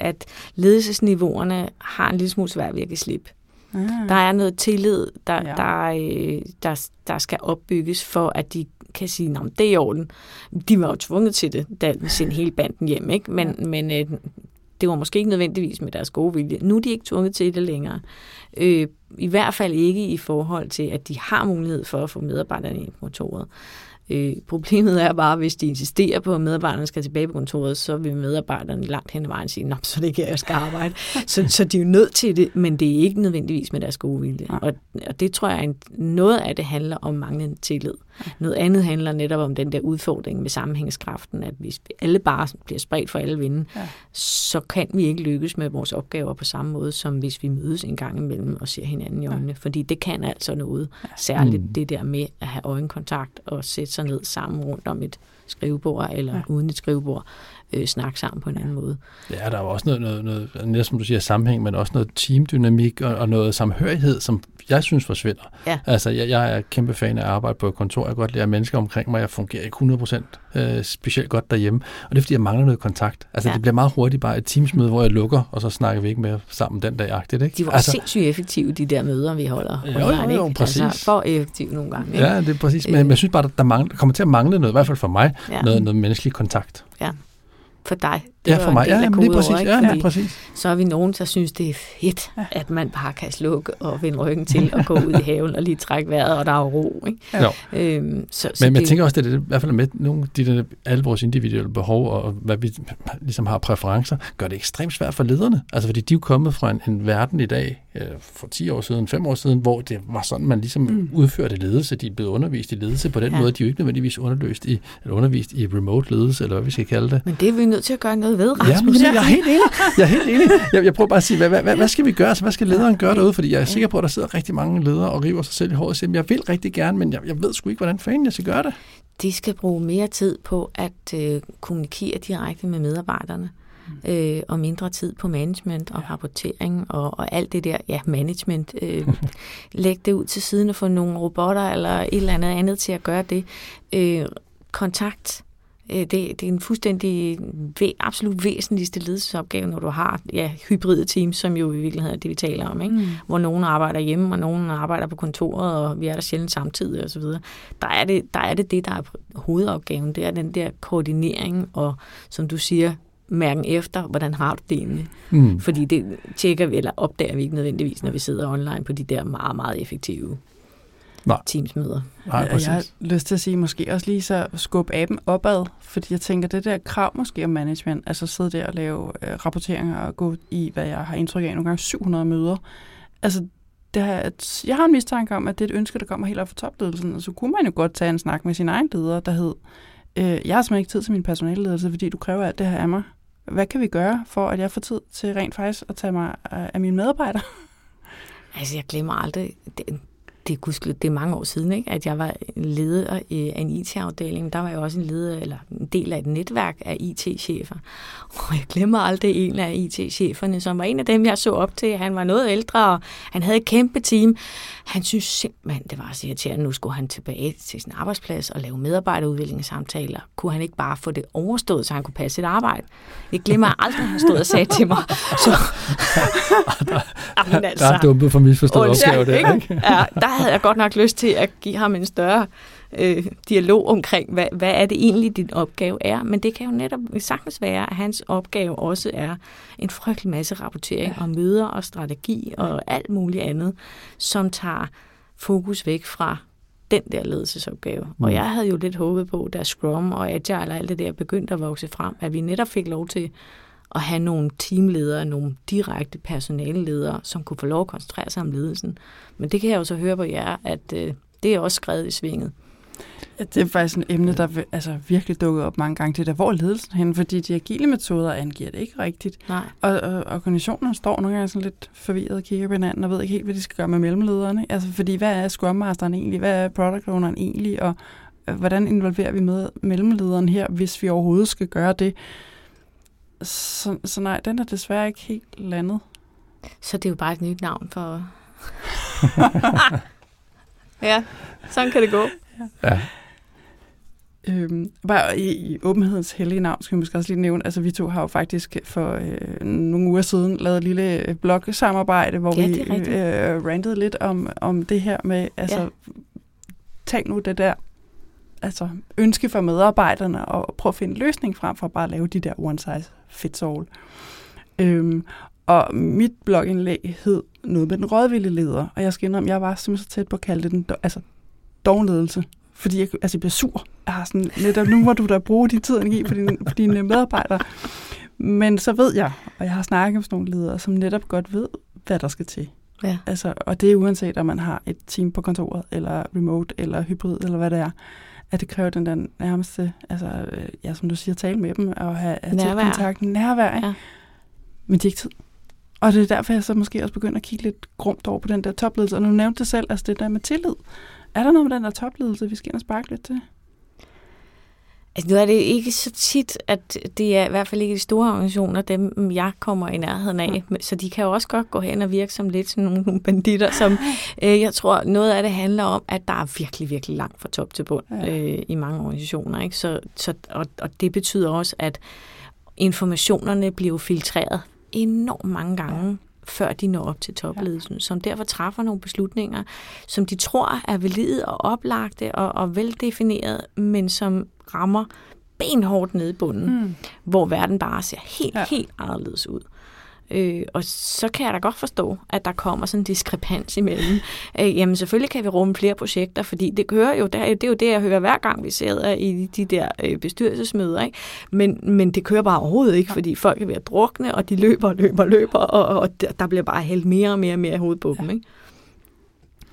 at ledelsesniveauerne har en lille smule svært ved at slippe. Der er noget tillid, der skal opbygges for, at de kan sige, at det er i orden. De var jo tvunget til det, da de sendte hele banden hjem, ikke? Men det var måske ikke nødvendigvis med deres gode vilje. Nu er de ikke tvunget til det længere. I hvert fald ikke i forhold til, at de har mulighed for at få medarbejderne ind på kontoret. Problemet er bare, at hvis de insisterer på, at medarbejderne skal tilbage på kontoret, så vil medarbejderne langt hen ad vejen sige, at så det ikke er, jeg skal arbejde. Så de er jo nødt til det, men det er ikke nødvendigvis med deres gode vilje. Og det tror jeg, noget af det handler om manglende tillid. Noget andet handler netop om den der udfordring med sammenhængskraften, at hvis alle bare bliver spredt for alle vinde, så kan vi ikke lykkes med vores opgaver på samme måde, som hvis vi mødes en gang imellem og ser hinanden i øjnene. Fordi det kan altså noget, særligt det der med at have øjenkontakt og sætte sig ned sammen rundt om et skrivebord eller uden et skrivebord, snakke sammen på en anden måde. Ja, der er også noget næsten som du siger, sammenhæng, men også noget teamdynamik og noget samhørighed, som jeg synes forsvinder. Ja. Altså, jeg er kæmpe fan af at arbejde på et kontor. Jeg kan godt lære mennesker omkring mig. Jeg fungerer ikke 100% specielt godt derhjemme. Og det er, fordi jeg mangler noget kontakt. Altså, det bliver meget hurtigt bare et teamsmøde, hvor jeg lukker, og så snakker vi ikke mere sammen den dag-agtigt, ikke? De var sindssygt effektive, de der møder, vi holder. Jo, præcis. Altså, for effektivt nogle gange. Ikke? Ja, det er præcis. Men jeg synes bare, der kommer til at mangle noget, i hvert fald for mig, noget menneskelig kontakt. Ja. For dig. Det for mig. Ja, lige præcis. Over, præcis. Så er vi nogen, der synes, det er fedt, at man bare kan slukke og vende ryggen til og gå ud i haven og lige trække vejret, og der er ro. Ikke? Ja. Men jeg tænker også, at det er i hvert fald med nogle af alle vores individuelle behov og hvad vi ligesom har præferencer, gør det ekstremt svært for lederne. Altså fordi de er kommet fra en verden i dag, for 10 år siden, 5 år siden, hvor det var sådan, man ligesom udførte ledelse. De er blevet undervist i ledelse på den måde. De er jo ikke nødvendigvis undervist i remote ledelse, eller hvad vi skal kalde det. Men det er vi nødt til at gøre noget ved, Rasmus. Ja, jeg er helt enig. Jeg prøver bare at sige, hvad skal vi gøre? Altså, hvad skal lederen gøre derude? Fordi jeg er sikker på, at der sidder rigtig mange ledere og river sig selv i håret og siger, jeg vil rigtig gerne, men jeg ved sgu ikke, hvordan fanden jeg skal gøre det. De skal bruge mere tid på at kommunikere direkte med medarbejderne. Og mindre tid på management og rapportering og alt det der, management. Læg det ud til siden og få nogle robotter eller et eller andet til at gøre det. Kontakt. Det er en fuldstændig absolut væsentligste ledelsesopgave, når du har hybride teams, som jo i virkeligheden er det, vi taler om, ikke? Hvor nogen arbejder hjemme, og nogen arbejder på kontoret, og vi er der sjældent samtidig osv. Der er det, der er hovedopgaven. Det er den der koordinering, og som du siger, mærken efter, hvordan har du det egentlig? Fordi det tjekker vi, eller opdager vi ikke nødvendigvis, når vi sidder online på de der meget, meget effektive teamsmøder. Jeg har lyst til at sige, måske også lige så skubbe appen opad, fordi jeg tænker, det der krav måske om management, altså sidde der og lave rapporteringer og gå i, hvad jeg har indtryk af, nogle gange 700 møder. Altså, jeg har en mistanke om, at det er et ønske, der kommer helt op fra topledelsen, og så kunne man jo godt tage en snak med sin egen leder, der hed, jeg har simpelthen ikke tid til min personaleledelse, fordi du kræver alt det her af mig. Hvad kan vi gøre, for at jeg får tid til rent faktisk at tage mig af mine medarbejdere? Altså, jeg glemmer aldrig... Det er mange år siden, ikke? At jeg var leder af en IT-afdeling. Der var jeg også en leder, eller en del af et netværk af IT-chefer. Og jeg glemmer aldrig en af IT-cheferne, som var en af dem, jeg så op til. Han var noget ældre, og han havde et kæmpe team. Han synes simpelthen, det var så irriterende. Nu skulle han tilbage til sin arbejdsplads og lave medarbejderudviklingssamtaler. Kunne han ikke bare få det overstået, så han kunne passe sit arbejde? Jeg glemmer aldrig, at han stod og sagde til mig. Så... Der er dumpet for misforstået opgave der, ikke? Ja, der havde jeg godt nok lyst til at give ham en større dialog omkring, hvad er det egentlig, din opgave er. Men det kan jo netop sagtens være, at hans opgave også er en frygtelig masse rapportering og møder og strategi og alt muligt andet, som tager fokus væk fra den der ledelsesopgave. Og jeg havde jo lidt håbet på, da Scrum og Agile og alt det der begyndte at vokse frem, at vi netop fik lov til at have nogle teamledere, nogle direkte personaleledere, som kunne få lov at koncentrere sig om ledelsen. Men det kan jeg jo så høre på jer, at det er også skrevet i svinget. Ja, det er faktisk et emne, der virkelig dukker op mange gange. Det der, hvor ledelsen hen, fordi de agile metoder angiver det ikke rigtigt. Nej. Og organisationerne står nogle gange sådan lidt forvirret og kigger på hinanden og ved ikke helt, hvad de skal gøre med mellemlederne. Altså, fordi hvad er Scrum Masteren egentlig? Hvad er Product Owneren egentlig? Og hvordan involverer vi med mellemlederen her, hvis vi overhovedet skal gøre det? Så nej, den er desværre ikke helt landet. Så det er jo bare et nyt navn for... Ja, sådan kan det gå. Ja. Bare i åbenhedens hellige navn skal vi måske også lige nævne, altså vi to har jo faktisk for nogle uger siden lavet et lille blog-samarbejde, hvor vi rantede lidt om det her med, altså tag nu det der altså ønske for medarbejderne og prøv at finde en løsning frem for bare at lave de der one size fits all. Og mit blogindlæg hed noget med den rådvilde leder, og jeg skal indrømme, jeg var simpelthen så tæt på at kalde det den dovenledelse. Fordi jeg bliver sur. Jeg har sådan lidt, nu må du da bruge din tid og energi på dine medarbejdere. Men så ved jeg, og jeg har snakket med sådan nogle ledere, som netop godt ved, hvad der skal til. Ja. Altså, og det er uanset, om man har et team på kontoret, eller remote, eller hybrid, eller hvad det er. At det kræver den der nærmeste, altså, ja, som du siger, tale med dem, og have tæt kontakt, nærvær. Ja. Men det er ikke tid. Og det er derfor, jeg så måske også begynder at kigge lidt grumt over på den der topledelse. Og nu nævnte det selv, altså det der med tillid. Er der noget med den der topledelse, vi skal ind og sparke lidt til? Altså, nu er det ikke så tit, at det er i hvert fald ikke de store organisationer, dem jeg kommer i nærheden af. Ja. Så de kan jo også godt gå hen og virke som lidt som nogle banditter, som jeg tror, noget af det handler om, at der er virkelig, virkelig langt fra top til bund i mange organisationer. Ikke? Så det betyder også, at informationerne bliver filtreret enormt mange gange, før de når op til topledelsen, som derfor træffer nogle beslutninger, som de tror er valide og oplagte og veldefineret, men som rammer benhårdt nede i bunden, hvor verden bare ser helt anderledes ud. Og så kan jeg da godt forstå, at der kommer sådan en diskrepans imellem. Jamen selvfølgelig kan vi rumme flere projekter, fordi det er jo det, jeg hører hver gang, vi sidder i de der bestyrelsesmøder. Ikke? Men det kører bare overhovedet ikke, fordi folk er ved at drukne, og de løber, og der bliver bare hældt mere i hovedet på dem. Ikke?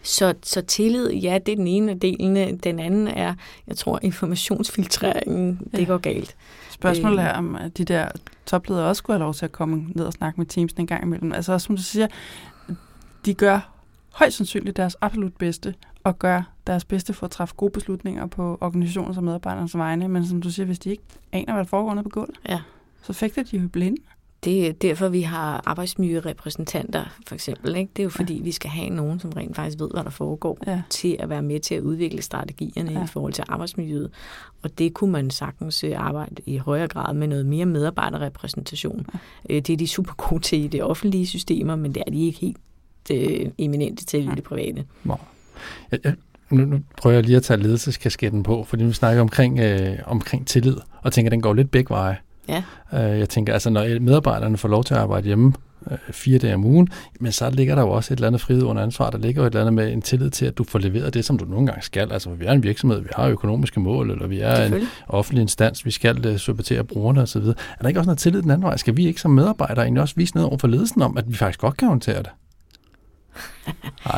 Så tillid, ja, det er den ene af delene. Den anden er, jeg tror, informationsfiltreringen, det går galt. Spørgsmålet er, om de der topledere også skulle have lov til at komme ned og snakke med teamsen en gang imellem. Altså også, som du siger, de gør højst sandsynligt deres absolut bedste, og gør deres bedste for at træffe gode beslutninger på organisationens og medarbejdernes vegne. Men som du siger, hvis de ikke aner, hvad der foregår nede på gulvet, så fægter de jo blinde. Det er derfor, vi har arbejdsmiljørepræsentanter, for eksempel. Ikke? Det er jo fordi, vi skal have nogen, som rent faktisk ved, hvad der foregår, til at være med til at udvikle strategierne i forhold til arbejdsmiljøet. Og det kunne man sagtens arbejde i højere grad med noget mere medarbejderrepræsentation. Det er de super gode til i det offentlige systemer, men det er de ikke helt eminente til i det private. Nu prøver jeg lige at tage ledelseskasketten på, fordi vi snakker omkring tillid, og tænker, at den går lidt begge veje. Ja. Jeg tænker, altså når medarbejderne får lov til at arbejde hjemme 4 dage om ugen, men så ligger der jo også et eller andet frihed under ansvar, der ligger jo et eller andet med en tillid til, at du får leveret det, som du nogle gange skal. Altså vi er en virksomhed, vi har økonomiske mål, eller vi er en offentlig instans, vi skal supportere brugerne osv. Er der ikke også noget tillid den anden vej? Skal vi ikke som medarbejdere egentlig også vise noget over for ledelsen om, at vi faktisk godt kan håndtere det?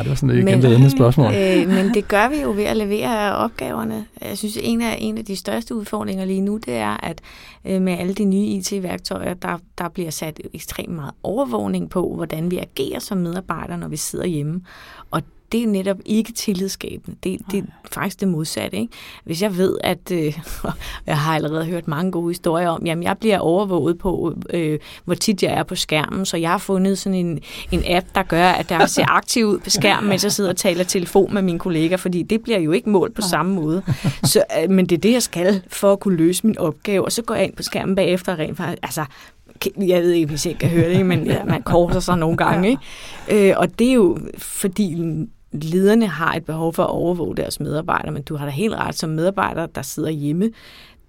Det var sådan et andet spørgsmål. Men det gør vi jo ved at levere opgaverne. Jeg synes, en af de største udfordringer lige nu, det er, at med alle de nye IT-værktøjer, der bliver sat ekstremt meget overvågning på, hvordan vi agerer som medarbejdere, når vi sidder hjemme. Og det er netop ikke tillidsskabende. Det er faktisk det modsatte. Ikke? Hvis jeg ved, at jeg har allerede hørt mange gode historier om, jamen jeg bliver overvåget på, hvor tit jeg er på skærmen, så jeg har fundet sådan en app, der gør, at jeg ser aktiv ud på skærmen, mens jeg sidder og taler telefon med mine kolleger, fordi det bliver jo ikke målt på samme måde. Så, men det er det, jeg skal for at kunne løse min opgave, og så går jeg ind på skærmen bagefter og rent faktisk... Altså, jeg ved ikke, hvis jeg kan høre det, men man korser sig nogle gange. Ikke? Og det er jo, fordi... Lederne har et behov for at overvåge deres medarbejdere, men du har da helt ret som medarbejder, der sidder hjemme.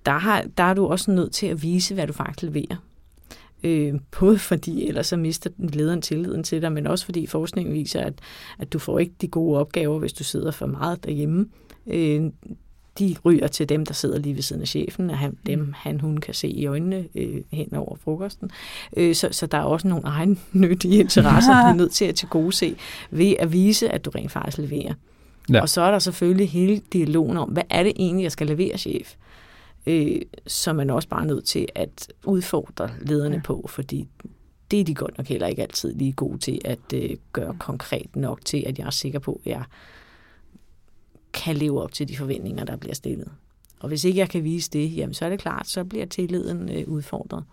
Der er du også nødt til at vise, hvad du faktisk leverer. Både fordi, ellers så mister lederen tilliden til dig, men også fordi forskningen viser, at du får ikke de gode opgaver, hvis du sidder for meget derhjemme. De ryger til dem, der sidder lige ved siden af chefen, og hun kan se i øjnene hen over frokosten. Så der er også nogle egen nyttige interesser, du er nødt til at tilgodese ved at vise, at du rent faktisk leverer. Ja. Og så er der selvfølgelig hele dialogen om, hvad er det egentlig, jeg skal levere, chef? Så man også bare er nødt til at udfordre lederne på, fordi det er de godt nok heller ikke altid lige gode til at gøre konkret nok til, at jeg er sikker på, at jeg kan leve op til de forventninger, der bliver stillet. Og hvis ikke jeg kan vise det, jamen så er det klart, så bliver tilliden udfordret.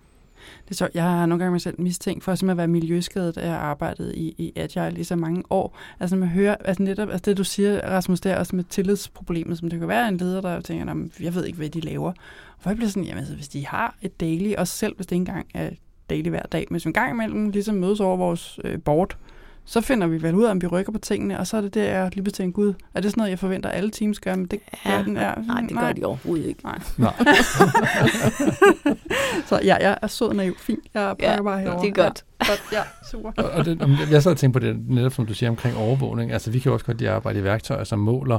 Det er så, jeg har nogle gange mig selv mistænkt for at være miljøskadet, at jeg har arbejdet i Agile i så mange år. Altså man hører, altså netop altså det du siger, Rasmus, der også med tillidsproblemet, som det kan være en leder, der tænker, jeg ved ikke, hvad de laver. Hvor jeg bliver sådan, jamen altså, hvis de har et daily, og selv hvis det ikke engang er daily hver dag, men som en gang imellem ligesom mødes over vores board, så finder vi vel ud af, om vi rykker på tingene, og så er det der, jeg lige tænker, gud, er det sådan noget, jeg forventer, alle teams gør, men det gør den her. Nej, det gør de overhovedet ikke. Nej. Så ja, jeg er sød naiv, fint, jeg pakker bare herovre. Det er godt. Ja, super. Jeg sad og tænkte på det, netop som du siger, omkring overvågning. Altså, vi kan også godt lide at arbejde i værktøjer, som måler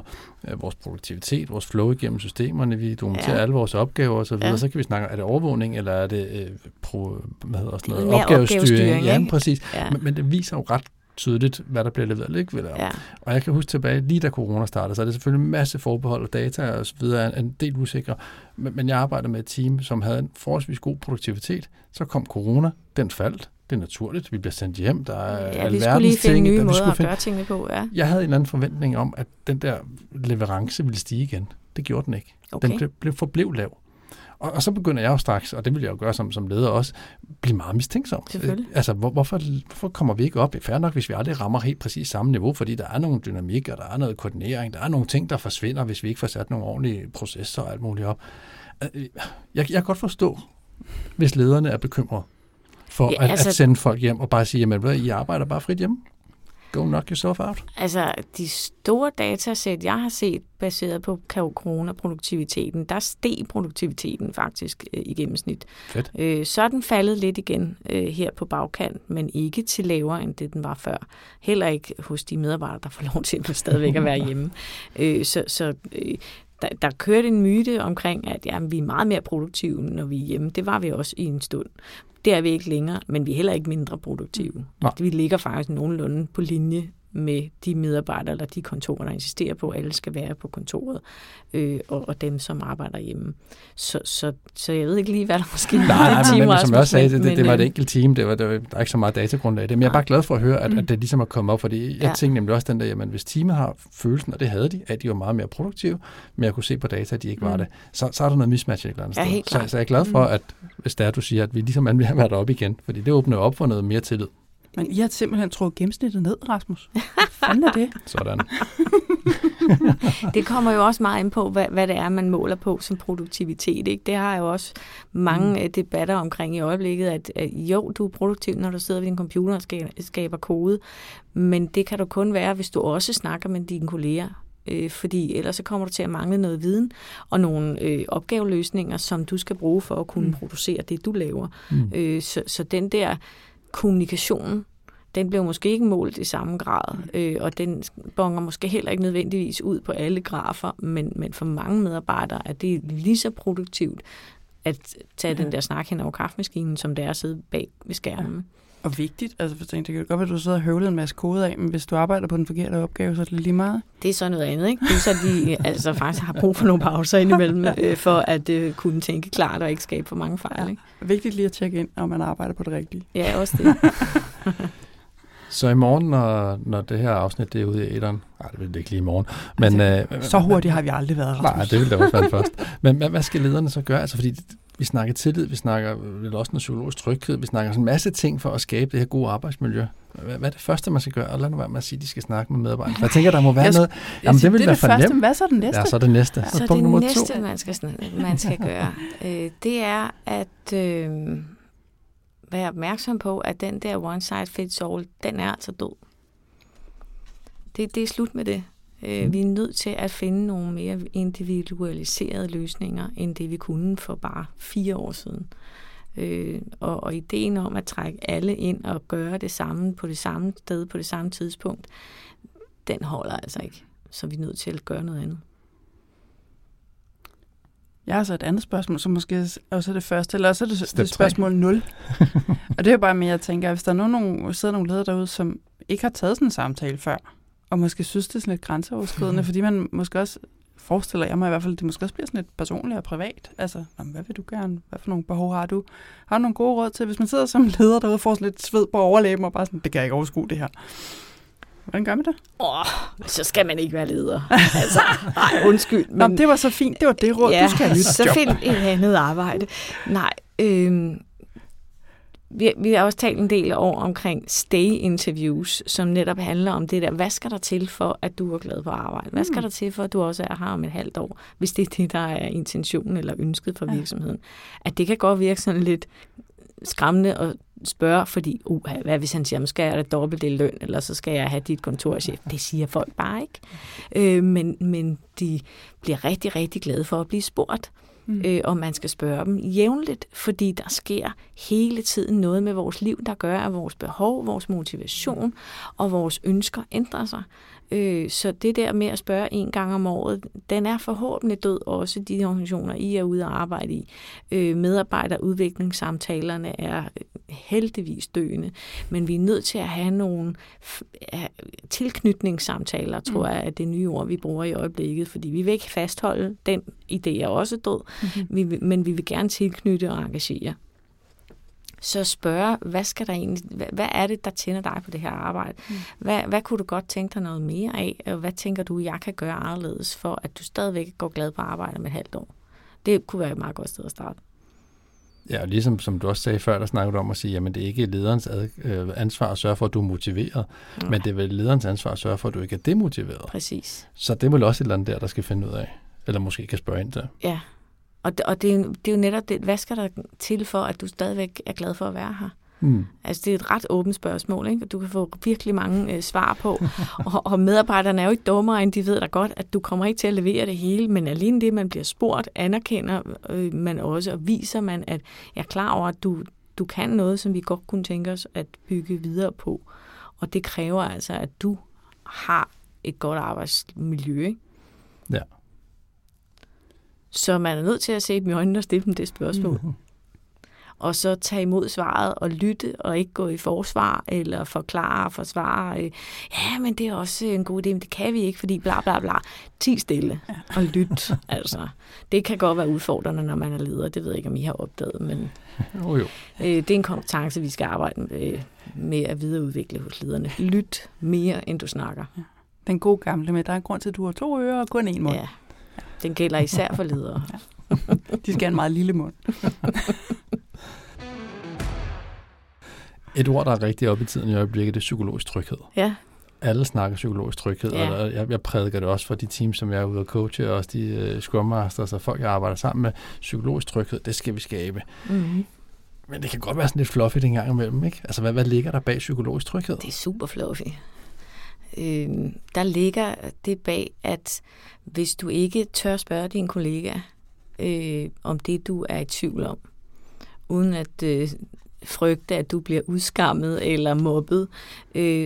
vores produktivitet, vores flow igennem systemerne, vi dokumenterer alle vores opgaver osv., så kan vi snakke, er det overvågning, eller er det opgavestyring? Ja, præcis. Ja. Men det viser jo ret tydeligt, hvad der bliver leveret ikke videre. Ja. Og jeg kan huske tilbage, lige da corona startede, så er det selvfølgelig en masse forbehold og data og så videre, en del usikre. Men jeg arbejdede med et team, som havde en forholdsvis god produktivitet. Så kom corona, den faldt. Det er naturligt, vi bliver sendt hjem, der er alverdens ting. Vi skulle lige finde nye måder at gøre tingene på, ja. Jeg havde en anden forventning om, at den der leverance ville stige igen. Det gjorde den ikke. Okay. Den forblev lav. Og så begynder jeg jo straks, og det vil jeg jo gøre som leder også, blive meget mistænksom. Altså, hvorfor kommer vi ikke op? Det er fair nok, hvis vi aldrig rammer helt præcis samme niveau, fordi der er nogle dynamik, og der er noget koordinering, der er nogle ting, der forsvinder, hvis vi ikke får sat nogle ordentlige processer og alt muligt op. Jeg kan godt forstå, hvis lederne er bekymrede for at sende folk hjem og bare sige, jamen, I arbejder bare frit hjemme. Go knock yourself out. Altså, de store datasæt, jeg har set, baseret på coronaproduktiviteten, der steg produktiviteten faktisk i gennemsnit. Fedt. Så er den faldet lidt igen her på bagkant, men ikke til lavere, end det den var før. Heller ikke hos de medarbejdere, der får lov til at stadigvæk at være hjemme. Der kørte en myte omkring, at jamen, vi er meget mere produktive, når vi er hjemme. Det var vi også i en stund. Det er vi ikke længere, men vi er heller ikke mindre produktive. Nej. Vi ligger faktisk nogenlunde på linje med de medarbejdere eller de kontorer, der insisterer på, at alle skal være på kontoret, og dem, som arbejder hjemme. Så jeg ved ikke lige, hvad der måske er et team. Men som jeg også sagde, det var et enkelt team, der er ikke så meget datagrundlag i det, men jeg er bare glad for at høre, at det ligesom er kommet op, fordi jeg tænkte nemlig også den der, jamen hvis teamet har følelsen, og det havde de, at de var meget mere produktive, men jeg kunne se på data, at de ikke var det, så er der noget mismatch et eller andet sted. Så jeg er glad for, at hvis der du siger, at vi ligesom er været op igen, fordi det åbner op for noget mere tillid. Men I har simpelthen trukket gennemsnittet ned, Rasmus. Hvad fanden er det? Sådan. Det kommer jo også meget ind på, hvad det er, man måler på som produktivitet. Ikke? Det har jeg jo også mange debatter omkring i øjeblikket, at jo, du er produktiv, når du sidder ved din computer og skaber kode, men det kan du kun være, hvis du også snakker med dine kolleger. Fordi ellers så kommer du til at mangle noget viden og nogle opgaveløsninger, som du skal bruge for at kunne producere det, du laver. Så den der kommunikationen, den bliver måske ikke målt i samme grad, og den bonger måske heller ikke nødvendigvis ud på alle grafer, men for mange medarbejdere er det lige så produktivt at tage den der snak hen over kaffemaskinen, som det er at sidde bag ved skærmen. Ja. Og vigtigt, altså for tænkte, det kan godt være, at du sidder og høvler en masse kode af, men hvis du arbejder på den forkerte opgave, så er det lige meget. Det er så noget andet, ikke? Det er så, de altså faktisk har brug for nogle pauser indimellem, for at kunne tænke klart og ikke skabe for mange fejl, ikke? Vigtigt lige at tjekke ind, om man arbejder på det rigtige. Ja, også det. Så i morgen, når det her afsnit det er ude i æteren, nej, det vil det ikke lige i morgen. Men, så hurtigt har vi aldrig været, Rasmus. Nej, det ville da også være først. Men hvad skal lederne så gøre? Altså, fordi vi snakker tillid, vi snakker lidt også noget psykologisk tryghed, vi snakker sådan en masse ting for at skabe det her gode arbejdsmiljø. Hvad er det første, man skal gøre? Og lad nu være med at sige, at de skal snakke med medarbejderne. Jeg tænker, der må være noget. Jamen, det vil være for nemt. Første, hvad så er det næste? Ja, så er det næste. Så punkt nummer 2. Så det næste, man skal gøre, det er at være opmærksom på, at den der one size fits all, den er altså død. Det er slut med det. Vi er nødt til at finde nogle mere individualiserede løsninger, end det vi kunne for bare 4 år siden. Og ideen om at trække alle ind og gøre det samme på det samme sted, på det samme tidspunkt, den holder altså ikke. Så vi er nødt til at gøre noget andet. Jeg har så et andet spørgsmål, som måske også er det første, eller også er det spørgsmål 0. Og det er jo bare med, jeg tænker, at hvis der er sidder nogle ledere derude, som ikke har taget sådan en samtale før, og måske synes, det er sådan lidt grænseoverskridende, fordi man måske også forestiller jeg mig i hvert fald, at det måske også bliver sådan lidt personligt og privat. Altså, hvad vil du gerne? Hvad for nogle behov har du? Har du nogle gode råd til, hvis man sidder som leder derude og får sådan lidt sved på overlæben og bare sådan, det kan jeg ikke overskue det her. Hvordan gør man det? Så skal man ikke være leder. Altså, nej, undskyld. Men nå, det var så fint. Det var det råd, du skal have nyt job. Så find et andet arbejde. Nej, Vi har også talt en del over omkring stay-interviews, som netop handler om det der, hvad skal der til for, at du er glad på arbejde? Hvad skal der til for, at du også er her om et halvt år, hvis det er det, der er intentionen eller ønsket fra virksomheden? At det kan godt virke sådan lidt skræmmende at spørge, fordi, hvad hvis han siger, skal jeg have dobbelt i løn, eller så skal jeg have dit kontorchef? Det siger folk bare ikke. Men de bliver rigtig, rigtig glade for at blive spurgt. Og man skal spørge dem jævnligt, fordi der sker hele tiden noget med vores liv, der gør, at vores behov, vores motivation og vores ønsker ændrer sig. Så det der med at spørge en gang om året, den er forhåbentlig død også, de organisationer, I er ude at arbejde i. Medarbejderudviklingssamtalerne er heldigvis døende, men vi er nødt til at have nogle tilknytningssamtaler, tror jeg, er det nye ord, vi bruger i øjeblikket, fordi vi vil ikke fastholde, den idé er også død, men vi vil gerne tilknytte og engagere. Så spørge, hvad skal der egentlig, hvad er det, der tænder dig på det her arbejde? Hvad kunne du godt tænke dig noget mere af? Og hvad tænker du, jeg kan gøre anderledes, for at du stadigvæk går glad på arbejde med et halvt år? Det kunne være et meget godt sted at starte. Ja, og ligesom som du også sagde før, der snakkede du om at sige, jamen det er ikke lederens ansvar at sørge for, at du er motiveret, men det er vel lederens ansvar at sørge for, at du ikke er demotiveret. Præcis. Så det er vel også et eller andet der skal finde ud af, eller måske kan spørge ind til. Ja. Og det er jo netop det, hvad skal der til for, at du stadigvæk er glad for at være her? Altså, det er et ret åbent spørgsmål, ikke? Du kan få virkelig mange svar på, og medarbejderne er jo ikke dummere, end de ved da godt, at du kommer ikke til at levere det hele, men alene det, man bliver spurgt, anerkender man også, og viser man, at jeg er klar over, at du kan noget, som vi godt kunne tænke os at bygge videre på. Og det kræver altså, at du har et godt arbejdsmiljø, ikke? Ja. Så man er nødt til at se dem i øjnene og stille dem det spørgsmål. Og så tage imod svaret og lytte, og ikke gå i forsvar eller forklare og forsvare. Ja, men det er også en god idé, men det kan vi ikke, fordi bla bla bla. Ti stille og lyt. Altså. Det kan godt være udfordrende, når man er leder. Det ved jeg ikke, om I har opdaget, men det er en kompetence, vi skal arbejde med at videreudvikle hos lederne. Lyt mere, end du snakker. Ja. Den gode gamle med, der er grund til, at du har to ører og kun én mund. Ja. Den gælder især for ledere. De skal have en meget lille mund. Et ord, der er rigtig oppe i tiden i øjeblikket, det er psykologisk tryghed. Ja. Alle snakker psykologisk tryghed, og jeg prædiker det også for de teams, som jeg er ude og coache, og også de Scrum Masters og folk, jeg arbejder sammen med. Psykologisk tryghed, det skal vi skabe. Mm-hmm. Men det kan godt være sådan lidt fluffy en gang imellem, ikke? Altså, hvad ligger der bag psykologisk tryghed? Det er super fluffy. Der ligger det bag, at hvis du ikke tør spørge din kollega om det, du er i tvivl om, uden at frygte, at du bliver udskammet eller mobbet,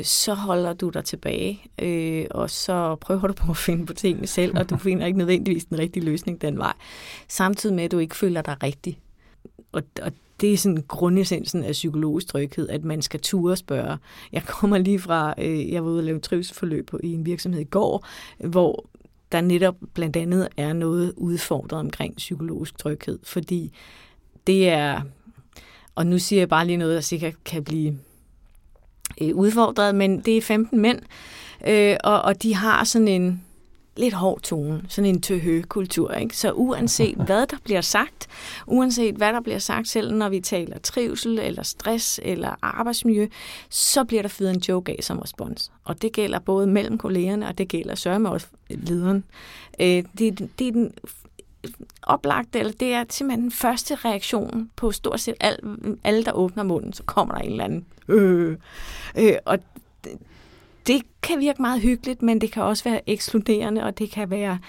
så holder du dig tilbage, og så prøver du på at finde på tingene selv, og du finder ikke nødvendigvis den rigtige løsning den vej, samtidig med, at du ikke føler dig rigtig. Og det er sådan grundessensen af psykologisk tryghed, at man skal ture spørge. Jeg kommer lige fra, jeg var ude og lave trivselsforløb i en virksomhed i går, hvor der netop blandt andet er noget udfordret omkring psykologisk tryghed, fordi det er, og nu siger jeg bare lige noget, der sikkert kan blive udfordret, men det er 15 mænd, og de har sådan en lidt hård tone, sådan en tøhø-kultur, ikke? Så uanset hvad der bliver sagt, selv når vi taler trivsel eller stress eller arbejdsmiljø, så bliver der fyret en joke af som respons. Og det gælder både mellem kollegerne, og det gælder sørme også lederen. Det er den oplagt, eller det er simpelthen den første reaktion på stort set alle, der åbner munden, så kommer der en eller anden og det kan virke meget hyggeligt, men det kan også være ekskluderende, og det kan være,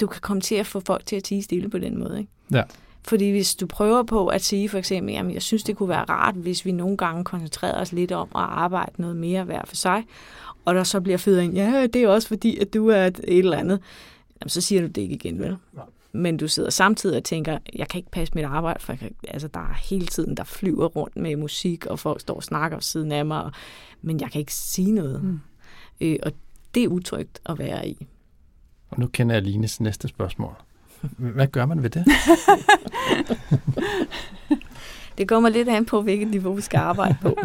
du kan komme til at få folk til at tie stille på den måde. Ikke? Ja. Fordi hvis du prøver på at sige for eksempel, jamen jeg synes, det kunne være rart, hvis vi nogle gange koncentrerede os lidt om at arbejde noget mere hver for sig, og der så bliver fyret ind, ja, det er også fordi, at du er et eller andet, jamen, så siger du det ikke igen, vel? Ja. Men du sidder samtidig og tænker, jeg kan ikke passe mit arbejde, for altså, der er hele tiden, der flyver rundt med musik, og folk står og snakker ved siden af mig, men jeg kan ikke sige noget. Og det er utrygt at være i. Og nu kender jeg Lines næste spørgsmål. Hvad gør man ved det? Det går mig lidt an på, hvilket niveau vi skal arbejde på.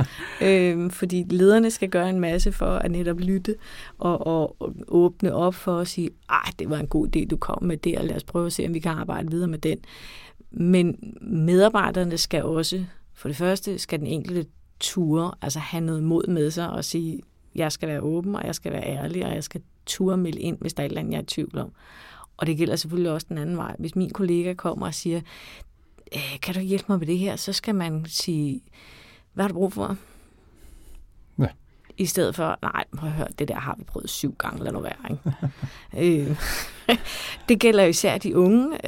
Fordi lederne skal gøre en masse for at netop lytte og åbne op for at sige, det var en god idé, du kom med det, og lad os prøve at se, om vi kan arbejde videre med den. Men medarbejderne skal også For det første skal den enkelte ture, altså have noget mod med sig og sige, jeg skal være åben, og jeg skal være ærlig, og jeg skal ture melde ind, hvis der er et eller andet, jeg er i tvivl om. Og det gælder selvfølgelig også den anden vej. Hvis min kollega kommer og siger, kan du hjælpe mig med det her, så skal man sige, hvad har du brug for? Ja. I stedet for, nej, prøv at høre, det der har vi prøvet 7 gange, lad nu være, ikke? Det gælder især de unge,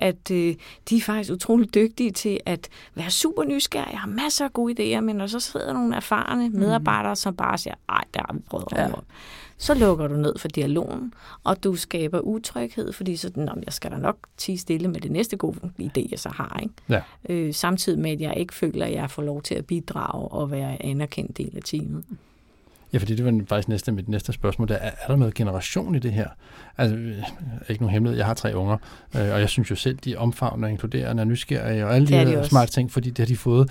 at de er faktisk utroligt dygtige til at være super nysgerrige. Jeg har masser af gode idéer, men når så sidder nogle erfarne medarbejdere, som bare siger, nej, der har vi prøvet over. Så lukker du ned for dialogen, og du skaber utryghed, fordi sådan, jeg skal da nok tie stille med det næste gode idé, jeg så har, ikke? Ja. Samtidig med, at jeg ikke føler, at jeg får lov til at bidrage og være anerkendt del af teamet. Ja, fordi det var faktisk mit næste spørgsmål. Er der noget generation i det her? Altså, ikke nogen hemmelighed. Jeg har 3 unger, og jeg synes jo selv, de er omfavnende, inkluderende og nysgerrige og alle de her smarte ting, fordi det har de fået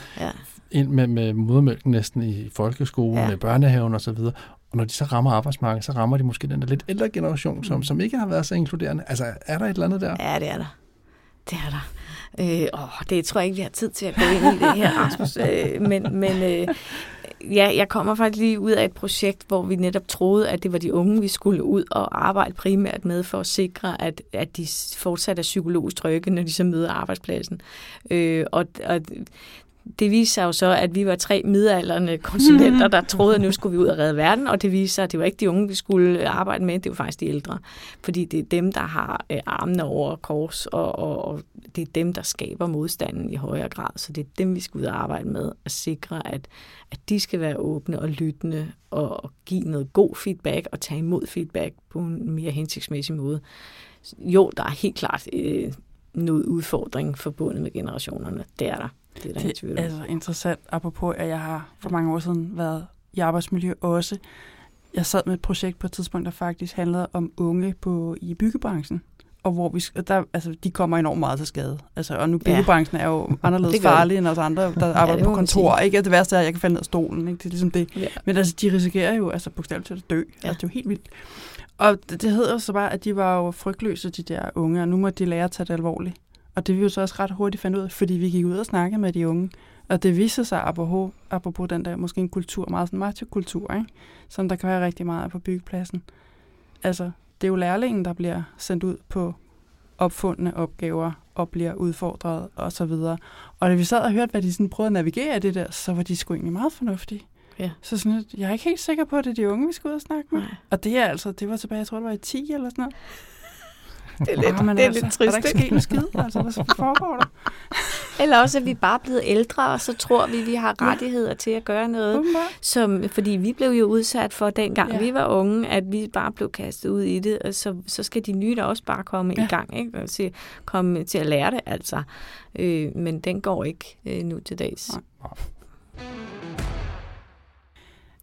ind med modermælken næsten i folkeskolen, med børnehaven og så videre. Og når de så rammer arbejdsmarkedet, så rammer de måske den der lidt ældre generation, som ikke har været så inkluderende. Altså, er der et eller andet der? Ja, det er der. Det er der. Det tror jeg ikke, vi har tid til at gå ind i det her, Rasmus. Jeg kommer faktisk lige ud af et projekt, hvor vi netop troede, at det var de unge, vi skulle ud og arbejde primært med for at sikre, at de fortsat er psykologisk trygge, når de så møder arbejdspladsen. Det viste sig jo så, at vi var 3 midaldrende konsulenter, der troede, at nu skulle vi ud og redde verden, og det viste sig, at det var ikke de unge, vi skulle arbejde med, det var faktisk de ældre. Fordi det er dem, der har armene over kors, og det er dem, der skaber modstanden i højere grad. Så det er dem, vi skal ud og arbejde med, at sikre, at de skal være åbne og lyttende, og give noget god feedback, og tage imod feedback på en mere hensigtsmæssig måde. Jo, der er helt klart noget udfordring forbundet med generationerne, det er der. Det er altså interessant, apropos at jeg har for mange år siden været i arbejdsmiljø også. Jeg sad med et projekt på et tidspunkt, der faktisk handlede om unge i byggebranchen, og hvor de kommer enormt meget til skade. Altså, og nu byggebranchen er jo anderledes farlig end os andre, der arbejder på kontor. Ikke? Det værste er, at jeg kan falde ned af stolen. Ikke? Det er ligesom det. Ja. Men altså, de risikerer jo bogstaveligt talt at dø. Ja. Altså, det er jo helt vildt. Og det hedder så bare, at de var jo frygtløse, de der unge, og nu må de lære at tage det alvorligt. Og det vi jo så også ret hurtigt fandt ud af, fordi vi gik ud og snakkede med de unge. Og det viste sig, apropos den der, måske en kultur, meget sådan en macho-kultur, ikke? Som der kan være rigtig meget af på byggepladsen. Altså, det er jo lærlingen, der bliver sendt ud på opfundne opgaver og bliver udfordret osv. Og da vi sad og hørte, hvad de sådan prøvede at navigere af det der, så var de sgu egentlig meget fornuftige. Ja. Så sådan, jeg er ikke helt sikker på, at det er de unge, vi skal ud og snakke med. Nej. Og det er altså, det var tilbage, jeg tror, det var i 10 eller sådan noget. Det er lidt, lidt trist. Er der ikke sket en skid? Altså, hvad foregår der? Eller også, at vi bare er blevet ældre, og så tror vi, at vi har rettigheder til at gøre noget. Som, fordi vi blev jo udsat for, dengang vi var unge, at vi bare blev kastet ud i det, og så skal de nye der også bare komme i gang, ikke? Og komme til at lære det, altså. Men den går ikke nu til dags.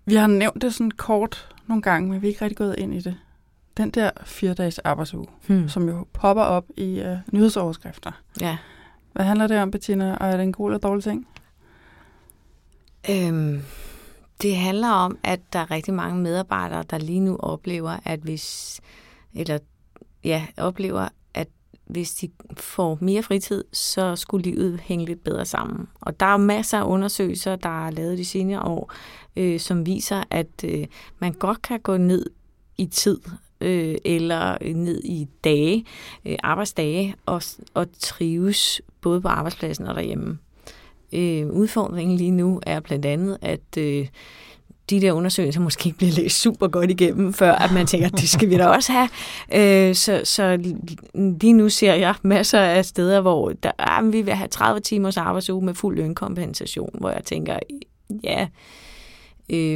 Vi har nævnt det sådan kort nogle gange, men vi er ikke rigtig gået ind i det. Den der 4-dages arbejdsuge, som jo popper op i nyhedsoverskrifter. Ja. Hvad handler det om, Bettina? Og er det en god eller dårlig ting? Det handler om, at der er rigtig mange medarbejdere, der lige nu oplever, at hvis de får mere fritid, så skulle livet hænge lidt bedre sammen. Og der er masser af undersøgelser, der er lavet de senere år, som viser, at man godt kan gå ned i tid, eller ned i dage, arbejdsdage, og trives både på arbejdspladsen og derhjemme. Udfordringen lige nu er blandt andet, at de der undersøgelser måske ikke bliver læst super godt igennem, før at man tænker, det skal vi da også have. Så lige nu ser jeg masser af steder, hvor vi vil have 30 timers arbejdsuge med fuld lønkompensation, hvor jeg tænker,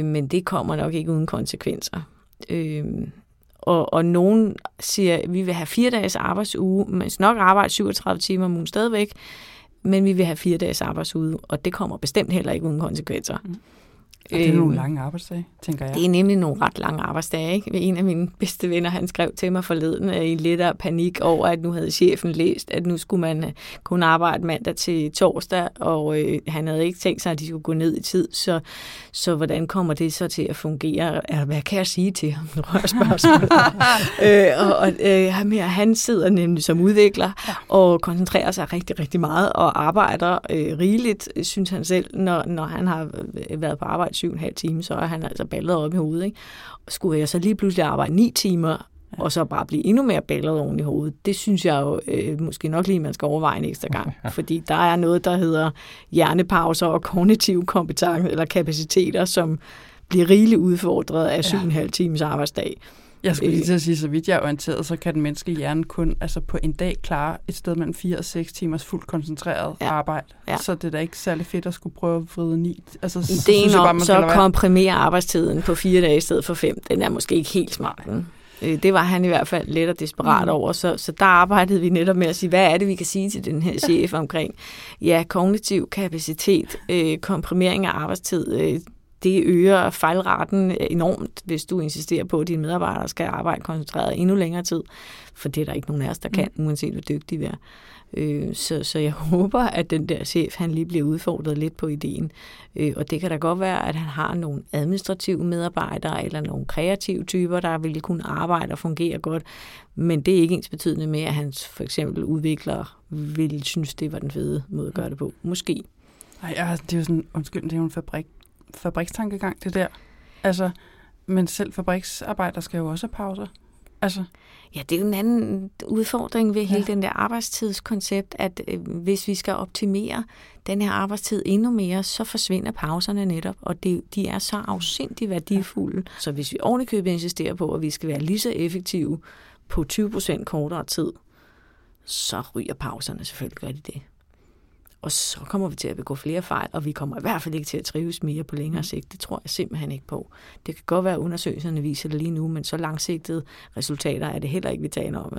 men det kommer nok ikke uden konsekvenser. Og nogen siger, at vi vil have 4 dages arbejdsuge, men nok arbejde 37 timer om ugen stadigvæk, men vi vil have 4 dages arbejdsuge, og det kommer bestemt heller ikke uden konsekvenser. Og det er nogle lange arbejdsdage, tænker jeg. Det er nemlig nogle ret lange arbejdsdage, ikke? En af mine bedste venner, han skrev til mig forleden i lidt af panik over, at nu havde chefen læst, at nu skulle man kun arbejde mandag til torsdag, og han havde ikke tænkt sig, at de skulle gå ned i tid, så hvordan kommer det så til at fungere? Altså, hvad kan jeg sige til ham? Det var spørgsmålet. Han sidder nemlig som udvikler og koncentrerer sig rigtig, rigtig meget og arbejder rigeligt, synes han selv, når han har været på arbejde 7,5 timer, så er han altså ballet op i hovedet. Ikke? Skulle jeg så lige pludselig arbejde 9 timer, og så bare blive endnu mere ballet oven i hovedet, det synes jeg jo måske nok lige, man skal overveje en ekstra gang. Fordi der er noget, der hedder hjernepauser og kognitive kompetencer eller kapaciteter, som bliver rigeligt udfordret af 7,5 timers arbejdsdag. Jeg skulle lige til at sige, så vidt jeg er orienteret, så kan den menneskelige hjerne kun på en dag klare et sted mellem 4 og 6 timers fuldt koncentreret arbejde. Ja. Så det er da ikke særlig fedt at skulle prøve at vride 9. Altså, ideen om så at komprimere arbejdstiden på 4 dage i stedet for 5, den er måske ikke helt smart. Det var han i hvert fald let og desperat over, så der arbejdede vi netop med at sige, hvad er det, vi kan sige til den her chef omkring? Ja, kognitiv kapacitet, komprimering af arbejdstid, det øger fejlraten enormt, hvis du insisterer på, at dine medarbejdere skal arbejde koncentreret endnu længere tid. For det er der ikke nogen af os, der kan, uanset hvor dygtige vi er. Så jeg håber, at den der chef, han lige bliver udfordret lidt på ideen. Og det kan da godt være, at han har nogle administrative medarbejdere eller nogle kreative typer, der vil kunne arbejde og fungere godt. Men det er ikke ensbetydende med, at hans for eksempel udviklere vil synes, det var den fede måde at gøre det på. Måske. Ej, det er jo sådan, undskyld, det er jo en fabrikstankegang, det der. Altså, men selv fabriksarbejder skal jo også have pauser. Altså. Ja, det er jo en anden udfordring ved hele den der arbejdstidskoncept, at hvis vi skal optimere den her arbejdstid endnu mere, så forsvinder pauserne netop, og de er så afsindigt værdifulde. Ja. Så hvis vi ovenikøbet insisterer på, at vi skal være lige så effektive på 20% kortere tid, så ryger pauserne, selvfølgelig gør de det. Og så kommer vi til at begå flere fejl, og vi kommer i hvert fald ikke til at trives mere på længere sigt. Det tror jeg simpelthen ikke på. Det kan godt være, at undersøgelserne viser det lige nu, men så langsigtede resultater er det heller ikke, vi taler om.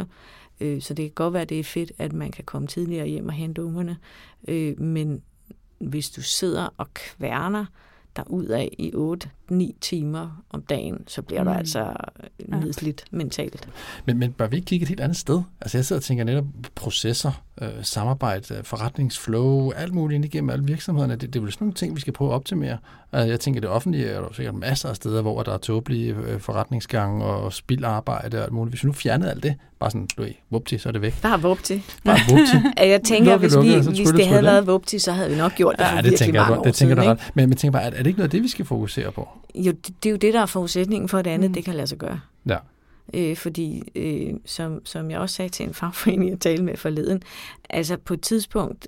Så det kan godt være, at det er fedt, at man kan komme tidligere hjem og hente ungerne. Men hvis du sidder og kværner derudad i 8-9 timer om dagen, så bliver du altså nedslidt mentalt. Men bør vi ikke kigge et helt andet sted? Altså jeg sidder og tænker netop processer, samarbejde, forretningsflow, alt muligt ind igennem alle virksomhederne. Det er vel sådan nogle ting, vi skal prøve at optimere. Altså, jeg tænker, det offentlige er der sikkert masser af steder, hvor der er tåbelige forretningsgange og spildarbejde og alt muligt. Hvis vi nu fjernede alt det, bare sådan, vupti, så er det væk. Bare vupti. Jeg tænker, hvis det havde været vupti, så havde vi nok gjort det for virkelig mange år siden. Men tænk bare, er det ikke noget af det, vi skal fokusere på? Jo, det er jo det, der er forudsætningen for, at det andet det kan lade sig gøre. Ja. Fordi, som jeg også sagde til en fagforening, jeg talte med forleden, altså på et tidspunkt,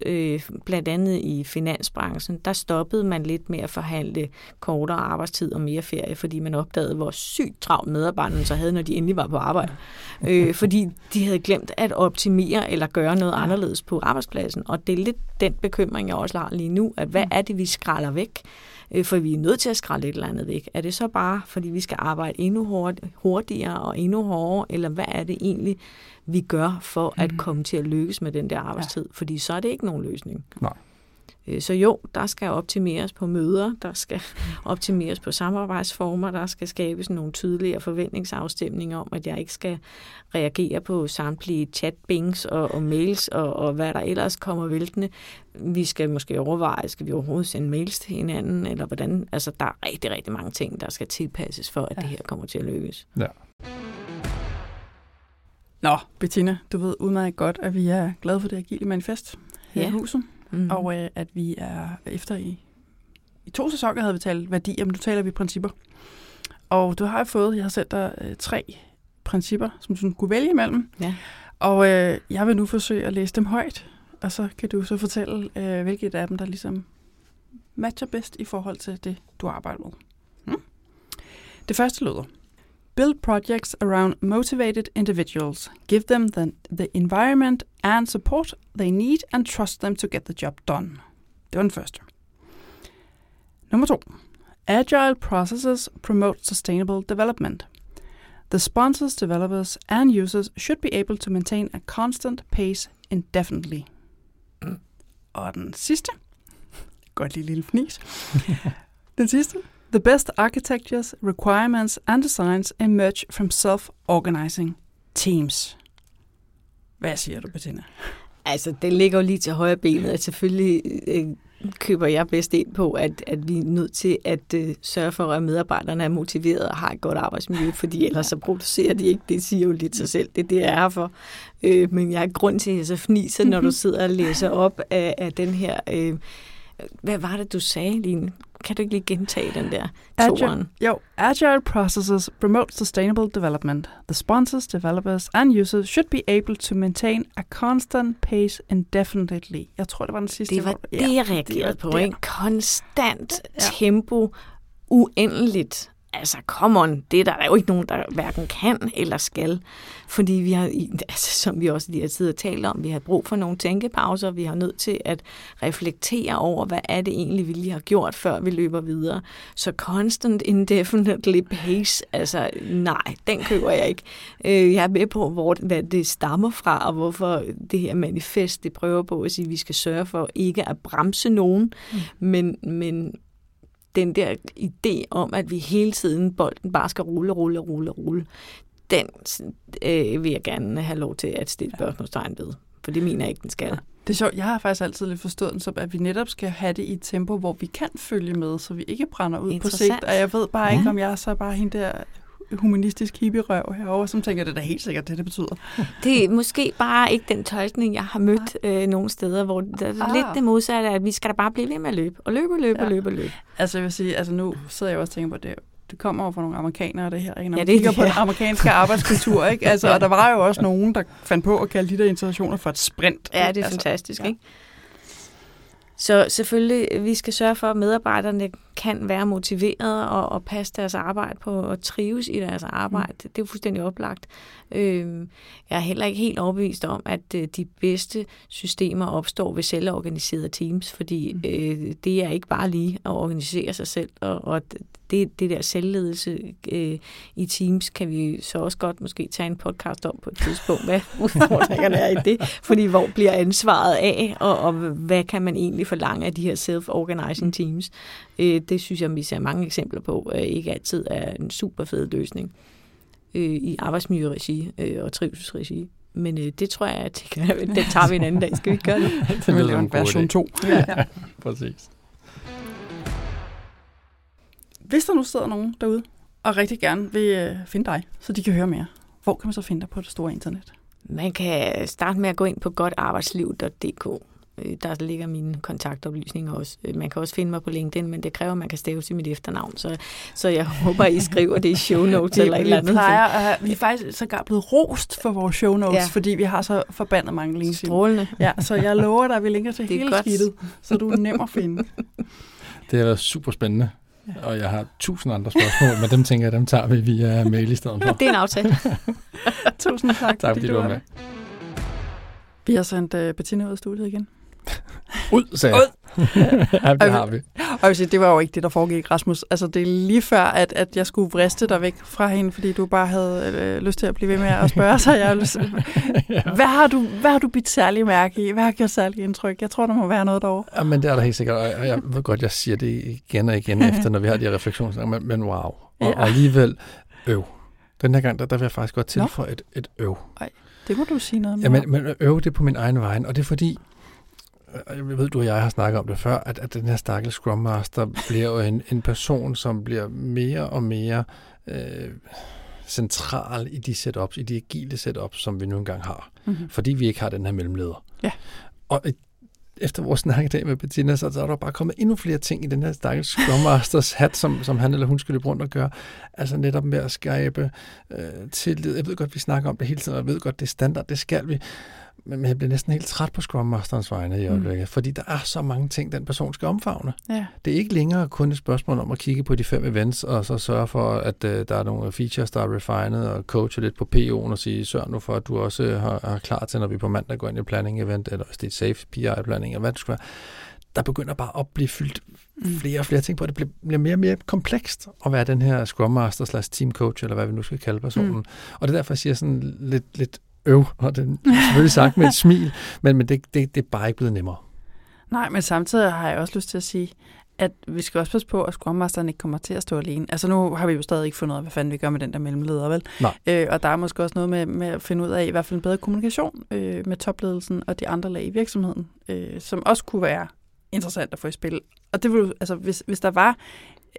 blandt andet i finansbranchen, der stoppede man lidt med at forhandle kortere arbejdstid og mere ferie, fordi man opdagede, hvor sygt travlt medarbejderne så havde, når de endelig var på arbejde. Fordi de havde glemt at optimere eller gøre noget anderledes på arbejdspladsen. Og det er lidt den bekymring, jeg også har lige nu, at hvad er det, vi skralder væk? For vi er nødt til at skrælle et eller andet væk. Er det så bare, fordi vi skal arbejde endnu hurtigere og endnu hårdere, eller hvad er det egentlig, vi gør for at komme til at lykkes med den der arbejdstid? Fordi så er det ikke nogen løsning. Nej. Så jo, der skal optimeres på møder, der skal optimeres på samarbejdsformer, der skal skabes nogle tydeligere forventningsafstemninger om, at jeg ikke skal reagere på samtlige chatbings og mails og hvad der ellers kommer væltende. Vi skal måske overveje, skal vi overhovedet sende mails til hinanden, eller hvordan? Altså, der er rigtig, rigtig mange ting, der skal tilpasses for, at det her kommer til at lykkes. Ja. Nå, Bettina, du ved udmærket godt, at vi er glade for det agile manifest her i huset. Mm-hmm. Og at vi er efter i 2 sæsoner havde vi talt værdier, men nu taler vi principper. Og du har jeg har sendt dig 3 principper, som du kunne vælge imellem. Ja. Og jeg vil nu forsøge at læse dem højt, og så kan du så fortælle, hvilket af dem, der ligesom matcher bedst i forhold til det, du arbejder med. Det første lyder: Build projects around motivated individuals. Give them the environment and support they need and trust them to get the job done. Det var den første. Nummer 2. Agile processes promote sustainable development. The sponsors, developers and users should be able to maintain a constant pace indefinitely. Og den sidste. Godt lille fnis. Den sidste. The best architectures, requirements and designs emerge from self-organizing teams. Hvad siger du, Bettina? Altså, det ligger jo lige til højre benet, at selvfølgelig køber jeg bedst ind på, at vi er nødt til at sørge for, at medarbejderne er motiverede og har et godt arbejdsmiljø, fordi ellers så producerer de ikke. Det siger jo lidt sig selv. Det er det, jeg er her for. Men jeg har grund til, at jeg så fniser, når du sidder og læser op af den her... Hvad var det, du sagde, Line? Kan du ikke lige gentage den der toren? Jo. Agile processes promote sustainable development. The sponsors, developers and users should be able to maintain a constant pace indefinitely. Jeg tror, det var den sidste. Det var det, jeg reagerede på. En konstant tempo. Uendeligt. Altså, come on, det er der jo ikke nogen, der hverken kan eller skal. Fordi vi har, altså, som vi også lige har tid at tale om, vi har brug for nogle tænkepauser, vi har nødt til at reflektere over, hvad er det egentlig, vi lige har gjort, før vi løber videre. Så constant indefinitely pace, altså nej, den køber jeg ikke. Jeg er med på, hvad det stammer fra, og hvorfor det her manifest, det prøver på at sige, at vi skal sørge for ikke at bremse nogen, men den der idé om, at vi hele tiden bolden bare skal rulle, den vil jeg gerne have lov til at stille spørgsmålstegn ved, for det mener jeg ikke, den skal. Det er sjovt. Jeg har faktisk altid lidt forstået den, som at vi netop skal have det i et tempo, hvor vi kan følge med, så vi ikke brænder ud på sigt, og jeg ved bare ikke, om jeg så bare hende der humanistisk hippierøv herovre, som tænker, det er helt sikkert, det betyder. Det er måske bare ikke den tolkning, jeg har mødt nogle steder, hvor der er lidt det modsatte, at vi skal da bare blive ved med at løbe. Altså, jeg vil sige, altså nu sidder jeg også og tænker på det. Det kommer over fra nogle amerikanere, det her. Ikke? Når man kigger på den amerikanske arbejdskultur, ikke? Altså, og der var jo også nogen, der fandt på at kalde de der interaktioner for et sprint. Ja, det er fantastisk, ikke? Så selvfølgelig, vi skal sørge for, at medarbejderne kan være motiverede og passe deres arbejde på og trives i deres arbejde. Det er jo fuldstændig oplagt. Jeg er heller ikke helt overbevist om, at de bedste systemer opstår ved selvorganiserede teams, fordi det er ikke bare lige at organisere sig selv, og det der selvledelse i teams kan vi så også godt måske tage en podcast om på et tidspunkt, hvad udfordringerne er i det, fordi hvor bliver ansvaret af, og hvad kan man egentlig forlange af de her self-organizing teams? Det synes jeg, vi ser mange eksempler på, ikke altid er en super fed løsning i arbejdsmiljøregi og trivselsregi. Men det tror jeg, at det tager vi en anden dag. Skal vi ikke gøre det? Det vil lave en version 2. Ja. Præcis. Hvis der nu sidder nogen derude og rigtig gerne vil finde dig, så de kan høre mere, hvor kan man så finde dig på det store internet? Man kan starte med at gå ind på godtarbejdsliv.dk. Der ligger mine kontaktoplysninger også. Man kan også finde mig på LinkedIn, men det kræver, at man kan stave til mit efternavn. Så jeg håber, I skriver det i show notes eller et eller andet. Vi er faktisk sågar blevet rost for vores show notes, fordi vi har så forbandet mange links. Strålende. Ja, så jeg lover dig, at vi linker til hele skidtet, så du er nem at finde. Det har været super spændende. Ja. Og jeg har 1000 andre spørgsmål, men dem tænker jeg, dem tager vi via mail i stedet for. Det er en aftale. Tusind tak. Tak fordi du var med. Vi har sendt Bettina ud af studiet igen. Ud, sagde jeg. Ja, det har vi. Og jeg siger, det var jo ikke det, der foregik, Rasmus. Altså, det er lige før, at jeg skulle vriste dig væk fra hende, fordi du bare havde lyst til at blive ved med at spørge sig. Hvad har du bidt særlig mærke i? Hvad har gjort særlig indtryk? Jeg tror, der må være noget derovre. Ja, men det er der helt sikkert. Og jeg ved godt, jeg siger det igen og igen efter, når vi har de her refleksionssanger. Men wow. Og alligevel øv. Den her gang, der vil jeg faktisk godt tilføje et øv. Ej, det må du sige noget om. Ja, men øv det på min egen vej. Og det er fordi... Jeg ved, du og jeg har snakket om det før, at den her stakkels Scrum Master bliver jo en person, som bliver mere og mere central i de setups, i de agile setups, som vi nu engang har. Mm-hmm. Fordi vi ikke har den her mellemleder. Ja. Og efter vores snak i dag med Bettina, så er der bare kommet endnu flere ting i den her stakkels Scrum Masters hat, som han eller hun skulle løbe rundt og gøre. Altså netop med at skabe tillid. Jeg ved godt, vi snakker om det hele tiden, og jeg ved godt, det er standard, det skal vi. Men jeg bliver næsten helt træt på Scrum Masterens vegne i øjeblikket, fordi der er så mange ting, den person skal omfavne. Ja. Det er ikke længere kun et spørgsmål om at kigge på de 5 events, og så sørge for, at der er nogle features, der er refined, og coache lidt på PO'en og sige, sørg nu for, at du også er klar til, når vi på mandag går ind i planning event, eller hvis det er et safe PI-planning, eller hvad det skal være. Der begynder bare at blive fyldt flere og flere ting på, at det bliver mere og mere komplekst at være den her Scrum Master / team coach, eller hvad vi nu skal kalde personen. Og det er derfor, jeg siger sådan lidt øv, og det er selvfølgelig sagt med et smil, men det er bare ikke blevet nemmere. Nej, men samtidig har jeg også lyst til at sige, at vi skal også passe på, at Scrum Masteren ikke kommer til at stå alene. Altså nu har vi jo stadig ikke fundet ud af, hvad fanden vi gør med den der mellemleder, vel? Og der er måske også noget med at finde ud af, i hvert fald en bedre kommunikation med topledelsen og de andre lag i virksomheden, som også kunne være interessant at få i spil. Og det ville, altså, hvis der var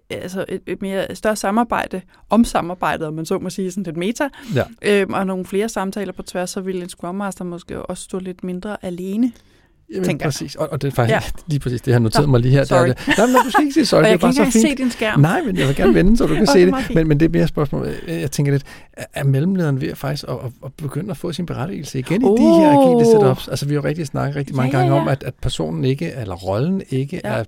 altså et mere større samarbejde om samarbejdet, om man så må sige, sådan lidt meta, og nogle flere samtaler på tværs, så ville en Scrum Master måske også stå lidt mindre alene. Jamen, præcis. Og det er faktisk lige præcis det, jeg har noteret mig lige her. Sorry. Det. Nej, men du skal ikke sige sorry. Og jeg kan ikke se din skærm. Nej, men jeg vil gerne vende, så du kan se det. Men det er mere spørgsmål. Jeg tænker lidt, er mellemlederen ved faktisk at begynde at få sin berettigelse igen i de her agile setups? Altså, vi har jo rigtig snakket mange gange om, at personen ikke, eller rollen ikke er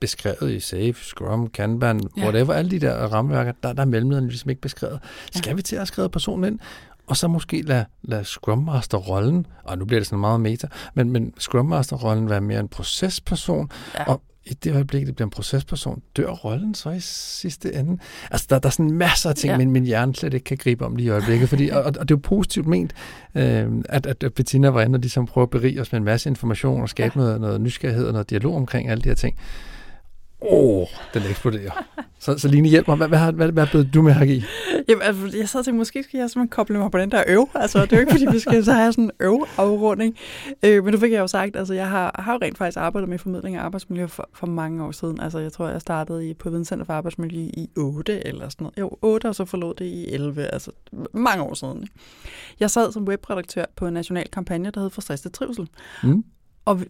beskrevet i Safe, Scrum, Kanban, whatever, alle de der rammeværker, der er mellemlederen ligesom ikke beskrevet. Skal vi til at skrive personen ind? Og så måske lade Scrum Master-rollen, og nu bliver det sådan meget meta, men Scrum Master-rollen være mere en procesperson, og i det øjeblik, det bliver en procesperson, dør rollen så i sidste ende. Altså, der er sådan masser af ting, men min hjerne slet ikke kan gribe om lige i øjeblikket, fordi, og det er jo positivt ment, at Bettina var inde og ligesom prøve at berige os med en masse information og skabe noget nysgerrighed og noget dialog omkring alle de her ting. Den eksploderer. Så Line, hjælp mig. Hvad er blevet du med at have i? Jamen, altså, jeg sad og tænkte, måske skal jeg simpelthen koble mig på den der øv. Altså, det er jo ikke, fordi vi skal så have sådan en øv-afrunding. Men nu fik jeg jo sagt, altså, jeg har jo rent faktisk arbejdet med formidling af arbejdsmiljø for mange år siden. Altså, jeg tror, jeg startede på Videnscenter for Arbejdsmiljø i 8 eller sådan noget. Jo, 8, og så forlod det i 11. Altså, mange år siden. Jeg sad som webredaktør på en national kampagne, der hed For stress til trivsel. Mm. Og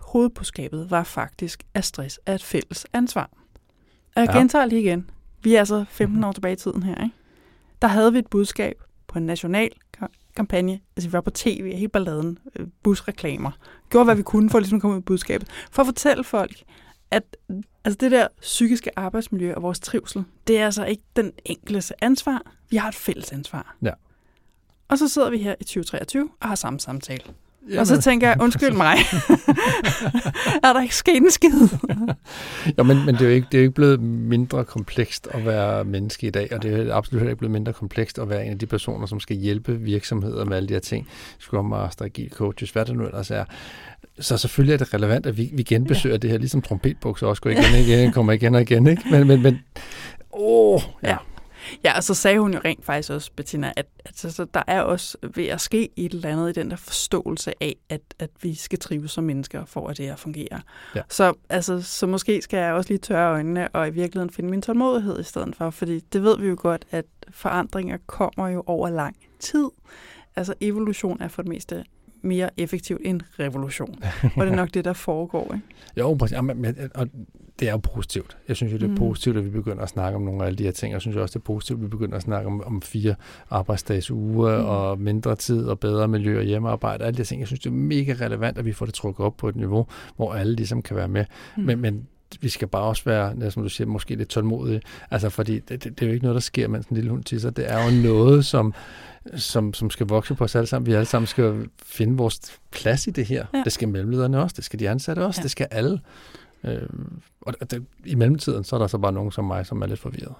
hovedbudskabet var faktisk, at stress er et fælles ansvar. Og jeg gentager lige igen. Vi er altså 15 år tilbage i tiden her, ikke? Der havde vi et budskab på en national kampagne. Altså, vi var på tv og hele balladen, busreklamer. Gjorde, hvad vi kunne for at ligesom komme ud af budskabet. For at fortælle folk, at altså, det der psykiske arbejdsmiljø og vores trivsel, det er altså ikke den enkeltes ansvar. Vi har et fælles ansvar. Ja. Og så sidder vi her i 2023 og har samme samtale. Jamen. Og så tænker jeg, undskyld mig, er der ikke sket en skid? Ja, men det er jo ikke blevet mindre komplekst at være menneske i dag, og det er absolut ikke blevet mindre komplekst at være en af de personer, som skal hjælpe virksomheder med alle de her ting. Scrum Master, agile coaches, hvad det nu ellers er. Så selvfølgelig er det relevant, at vi genbesøger det her, ligesom trompetbukser også går igen, kommer igen og igen, ikke? Men Ja, og så sagde hun jo rent faktisk også, Bettina, at der er også ved at ske et eller andet i den der forståelse af, at vi skal trives som mennesker for, at det her fungerer. Ja. Så måske skal jeg også lige tørre øjnene og i virkeligheden finde min tålmodighed i stedet for, fordi det ved vi jo godt, at forandringer kommer jo over lang tid. Altså evolution er for det meste mere effektivt end revolution. Og det er nok det, der foregår, ikke? Jo, præcis. Og det er jo positivt. Jeg synes jo, det er positivt, at vi begynder at snakke om nogle af alle de her ting. Jeg synes jo også, det er positivt, at vi begynder at snakke om 4 arbejdsdags uger og mindre tid og bedre miljø og hjemmearbejde. Alle de her ting. Jeg synes, det er mega relevant, at vi får det trukket op på et niveau, hvor alle ligesom kan være med. Men vi skal bare også være, som du siger, måske lidt tålmodige. Altså, fordi det er jo ikke noget, der sker, mens en lille hund tisser. Det er jo noget, som skal vokse på os alle sammen. Vi alle sammen skal finde vores plads i det her. Ja. Det skal mellemlederne også, det skal de ansatte også, det skal alle. Og i mellemtiden, så er der så bare nogen som mig, som er lidt forvirret.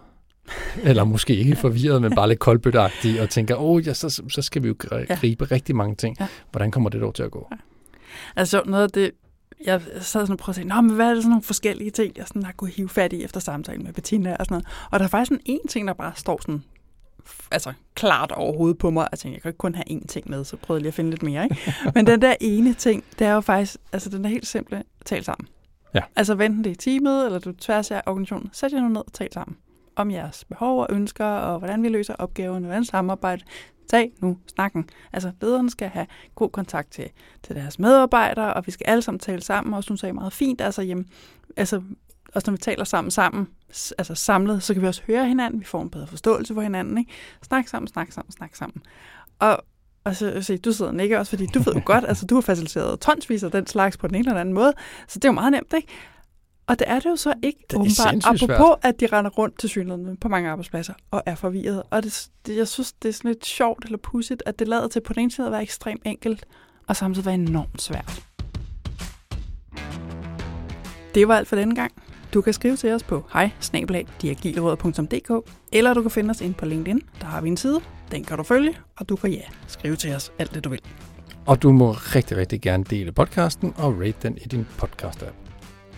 Eller måske ikke forvirret, men bare lidt koldbøtteagtig og tænker, så skal vi jo gribe rigtig mange ting. Ja. Hvordan kommer det dog til at gå? Ja. Altså noget af det, jeg sad sådan og prøvede at sige, men hvad er det sådan nogle forskellige ting, jeg sådan har kunnet hive fat i efter samtalen med Bettina og sådan noget. Og der er faktisk sådan en ting, der bare står sådan, altså klart overhovedet på mig. Jeg tænkte, jeg kan ikke kun have én ting med, så prøvede jeg lige at finde lidt mere, ikke? Men den der ene ting, det er jo faktisk, altså den der helt simple, tal sammen. Ja. Altså venten det i teamet, eller du tværs af organisationen, sæt jer nu ned og tal sammen om jeres behov og ønsker, og hvordan vi løser opgaven, hvordan samarbejde. Tag nu snakken. Altså lederne skal have god kontakt til deres medarbejdere, og vi skal alle sammen tale sammen, og også hun sagde meget fint, også når vi taler sammen, altså samlet, så kan vi også høre hinanden, vi får en bedre forståelse for hinanden, ikke? Snak sammen. Og så du sidder ikke også, fordi du ved jo godt, altså du har faciliteret tonsvis af den slags på den ene eller anden måde, så det er jo meget nemt, ikke? Og det er det jo så ikke, åbenbart, apropos, at de render rundt til synligheden på mange arbejdspladser og er forvirret. Og det, jeg synes, det er sådan lidt sjovt eller pudsigt, at det lader til på den ene side at være ekstremt enkelt, og samtidig være enormt svært. Det var alt for denne gang. Du kan skrive til os på hej@deagilerødder.dk, eller du kan finde os inde på LinkedIn. Der har vi en side, den kan du følge, og du kan skrive til os alt det du vil. Og du må rigtig, rigtig gerne dele podcasten og rate den i din podcast-app.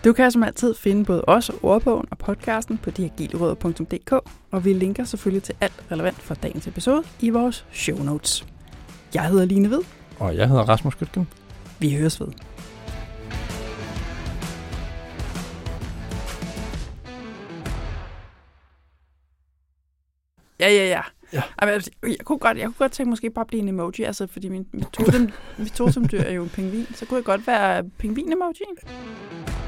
Du kan som altid finde både os og ordbogen og podcasten på deagilerødder.dk, og vi linker selvfølgelig til alt relevant for dagens episode i vores show notes. Jeg hedder Line Hvid. Og jeg hedder Rasmus Gytgen. Vi høres ved. Ja. Jeg kunne godt tænke måske bare blive en emoji, altså fordi vi tog som dyr er jo en pingvin, så kunne jeg godt være pingvin-emoji.